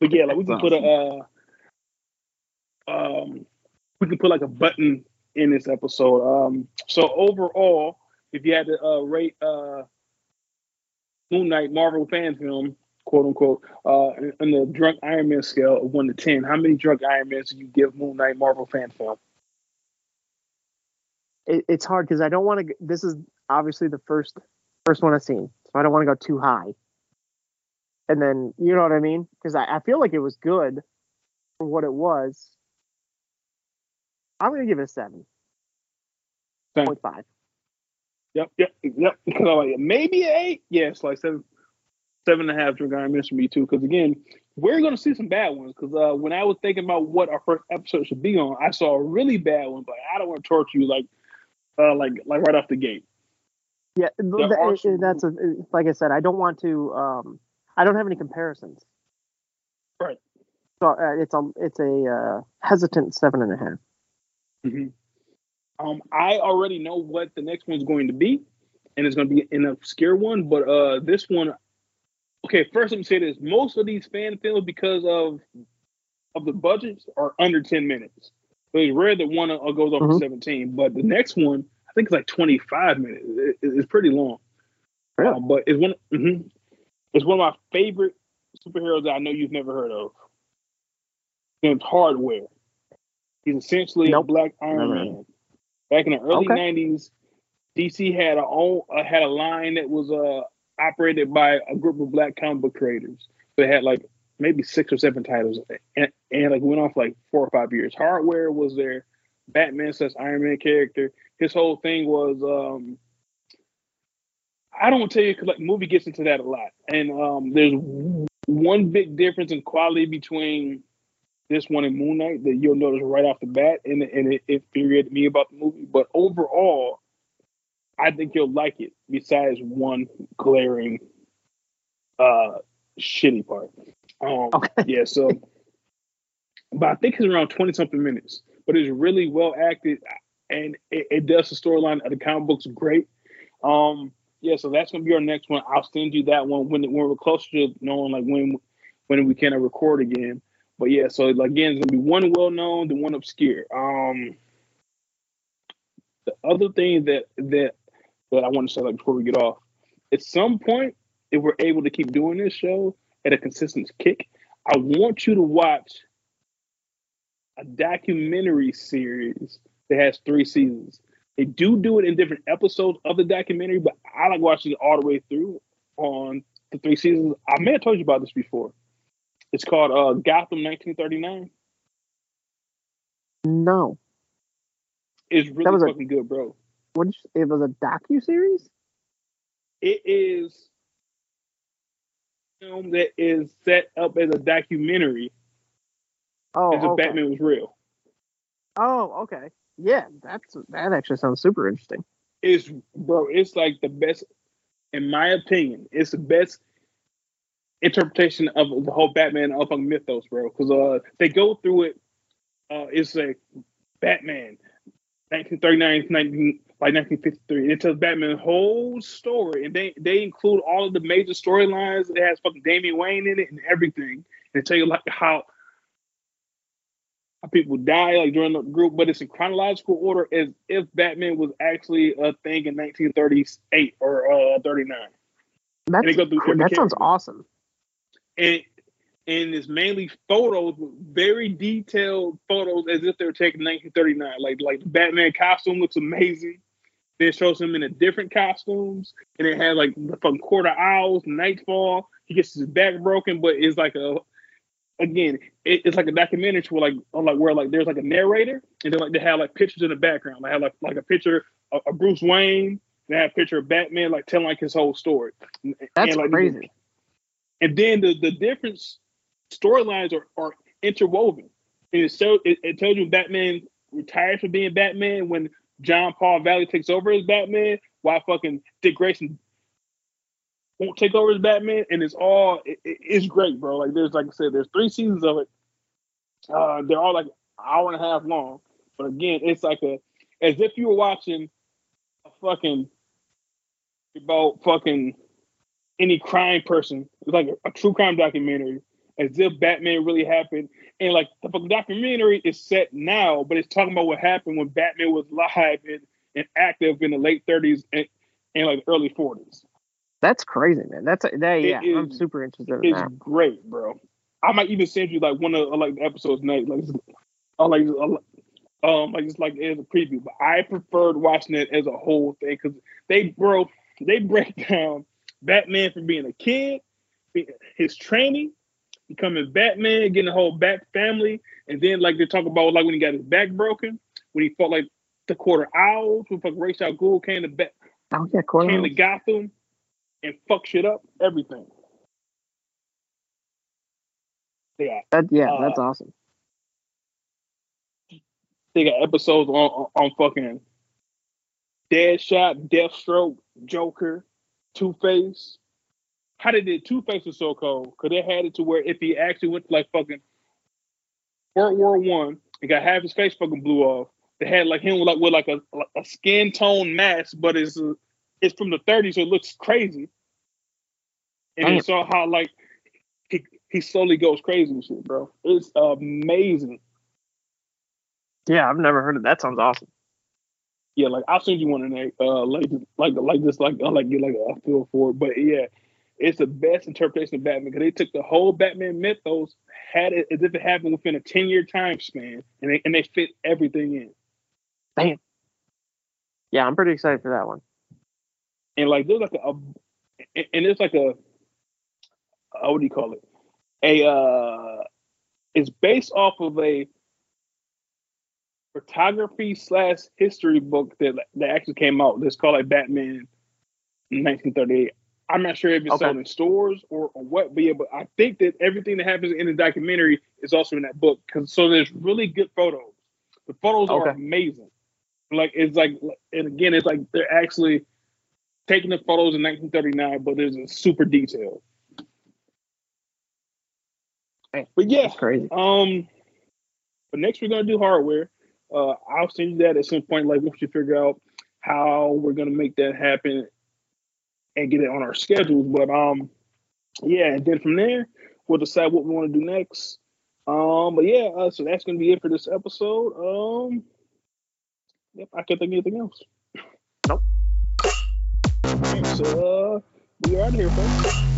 But yeah, like we can put a uh, um, we can put like a button in this episode. Um, so overall, if you had to uh, rate uh, Moon Knight Marvel fan film, quote unquote, uh, on the drunk Iron Man scale of one to ten, how many drunk Iron Mans do you give Moon Knight Marvel fan film? It, it's hard because I don't want to. This is obviously the first first one I've seen, so I don't want to go too high. And then, you know what I mean? Because I, I feel like it was good for what it was. I'm going to give it a seven. seven point five. Yep, yep, yep. Maybe an eight. Yeah, it's like seven, seven and a half. You're going to mention me too. Because again, we're going to see some bad ones. Because uh, when I was thinking about what our first episode should be on, I saw a really bad one. But I don't want to torture you like, uh, like, like right off the gate. Yeah, the, the, awesome. that's a, like I said, I don't want to. Um, I don't have any comparisons. Right. So uh, it's a it's a uh, hesitant seven and a half. Mm-hmm. Um, I already know what the next one's going to be, and it's going to be an obscure one. But uh, this one, okay. First, let me say this: most of these fan films, because of of the budgets, are under ten minutes. So it's rare that one uh, goes over mm-hmm. seventeen. But the next one, I think it's like twenty-five minutes. It, it's pretty long. Yeah. Uh, but it's one. Mm-hmm. It's one of my favorite superheroes that I know you've never heard of. Named Hardware. He's essentially nope. a black Iron Man. Right. Back in the early okay. nineties, D C had a own, uh, had a line that was uh, operated by a group of black comic book creators. So they had like maybe six or seven titles, and, and like went off like four or five years. Hardware was their Batman slash Iron Man character. His whole thing was, um, I don't want to tell you, because like, the movie gets into that a lot. And um, there's one big difference in quality between this one and Moon Knight that you'll notice right off the bat, and, and it infuriated me about the movie. But overall, I think you'll like it, besides one glaring uh, shitty part. Um, okay. Yeah, so... But I think it's around twenty-something minutes. But it's really well acted, and it, it does the storyline of the comic books great. Um, yeah, so that's going to be our next one. I'll send you that one when, when we're closer to knowing like when when we can record again. But, yeah, so, like, again, it's going to be one well-known and one obscure. Um, the other thing that, that, that I want to say like before we get off, at some point, if we're able to keep doing this show at a consistent kick, I want you to watch – a documentary series that has three seasons. They do do it in different episodes of the documentary, but I like watching it all the way through on the three seasons. I may have told you about this before. It's called uh, Gotham nineteen thirty-nine. No. It's really fucking a, good, bro. What did you, it was a docuseries? It is a film that is set up as a documentary. Oh, as if okay. Batman was real. Oh, okay. Yeah, that's that actually sounds super interesting. It's bro, it's like the best, in my opinion, it's the best interpretation of the whole Batman up on mythos, bro. Because uh, they go through it. Uh, it's like Batman, nineteen thirty-nine, nineteen like nineteen fifty-three. It tells Batman's whole story, and they they include all of the major storylines. It has fucking Damian Wayne in it and everything. They tell you like how. People die like during the group, but it's in chronological order as if Batman was actually a thing in nineteen thirty-eight or uh, thirty-nine. That's, and go through that character. Sounds awesome. And and it's mainly photos, very detailed photos as if they were taken in nineteen thirty-nine. Like like the Batman costume looks amazing. Then it shows him in a different costumes, and it had like from Quarter Owls, Nightfall. He gets his back broken, but it's like a Again, it, it's like a documentary where like, like where like there's like a narrator, and then like they have like pictures in the background. They have like like a picture of, of Bruce Wayne, they have a picture of Batman, like telling like his whole story. And, That's and, like, crazy. And then the, the different storylines are, are interwoven. And it's so it, it tells you Batman retires from being Batman when John Paul Valley takes over as Batman, while fucking Dick Grayson won't take over as Batman, and it's all it, it, it's great, bro. Like there's like I said, there's three seasons of it. Uh, they're all like an hour and a half long, but again, it's like a as if you were watching a fucking about fucking any crime person. It's like a, a true crime documentary, as if Batman really happened. And like the fucking documentary is set now, but it's talking about what happened when Batman was live and, and active in the late thirties and, and like early forties. That's crazy, man. That's that, yeah. Is, I'm super interested in it's that. It's great, bro. I might even send you like one of like the episodes night, like, I like, um, like just like as a preview. But I preferred watching it as a whole thing because they bro, they break down Batman from being a kid, his training, becoming Batman, getting the whole Bat family, and then like they talk about like when he got his back broken, when he fought like the Quarter Owls, when fucking Ra's al Ghul came to Bat, oh yeah, Quarter came to Gotham. And fuck shit up, everything. Yeah, that, yeah, uh, that's awesome. They got episodes on, on, on fucking Deadshot, Deathstroke, Joker, Two-Face. How they did Two-Face was so cold, because they had it to where if he actually went to like fucking World War One and got half his face fucking blew off, they had like him with like, with like a, like a skin-tone mask, but it's... Uh, It's from the thirties, so it looks crazy. And Damn. You saw how like he, he slowly goes crazy and shit, bro. It's amazing. Yeah, I've never heard of that. Sounds awesome. Yeah, like I'll send you one in a uh, like like like just like I like get like a feel for it. But yeah, it's the best interpretation of Batman because they took the whole Batman mythos, had it as if it happened within a ten year time span, and they and they fit everything in. Damn. Yeah, I'm pretty excited for that one. And like there's like a, a and it's like a, a what do you call it? A uh, it's based off of a photography slash history book that that actually came out. That's called like Batman nineteen thirty-eight. I'm not sure if it's okay. sold in stores or, or what, but yeah, but I think that everything that happens in the documentary is also in that book. Cause so there's really good photos. The photos okay. are amazing. Like it's like, and again, it's like they're actually taking the photos in nineteen thirty-nine, but there's a super detail. But yeah, that's crazy. Um, but next we're gonna do hardware. Uh, I'll send you that at some point. Like once you figure out how we're gonna make that happen and get it on our schedules. But um, yeah, and then from there we'll decide what we want to do next. Um, but yeah, uh, so that's gonna be it for this episode. Um, yep, I can't think of anything else. Nope. All right, so uh, we are out of here, folks.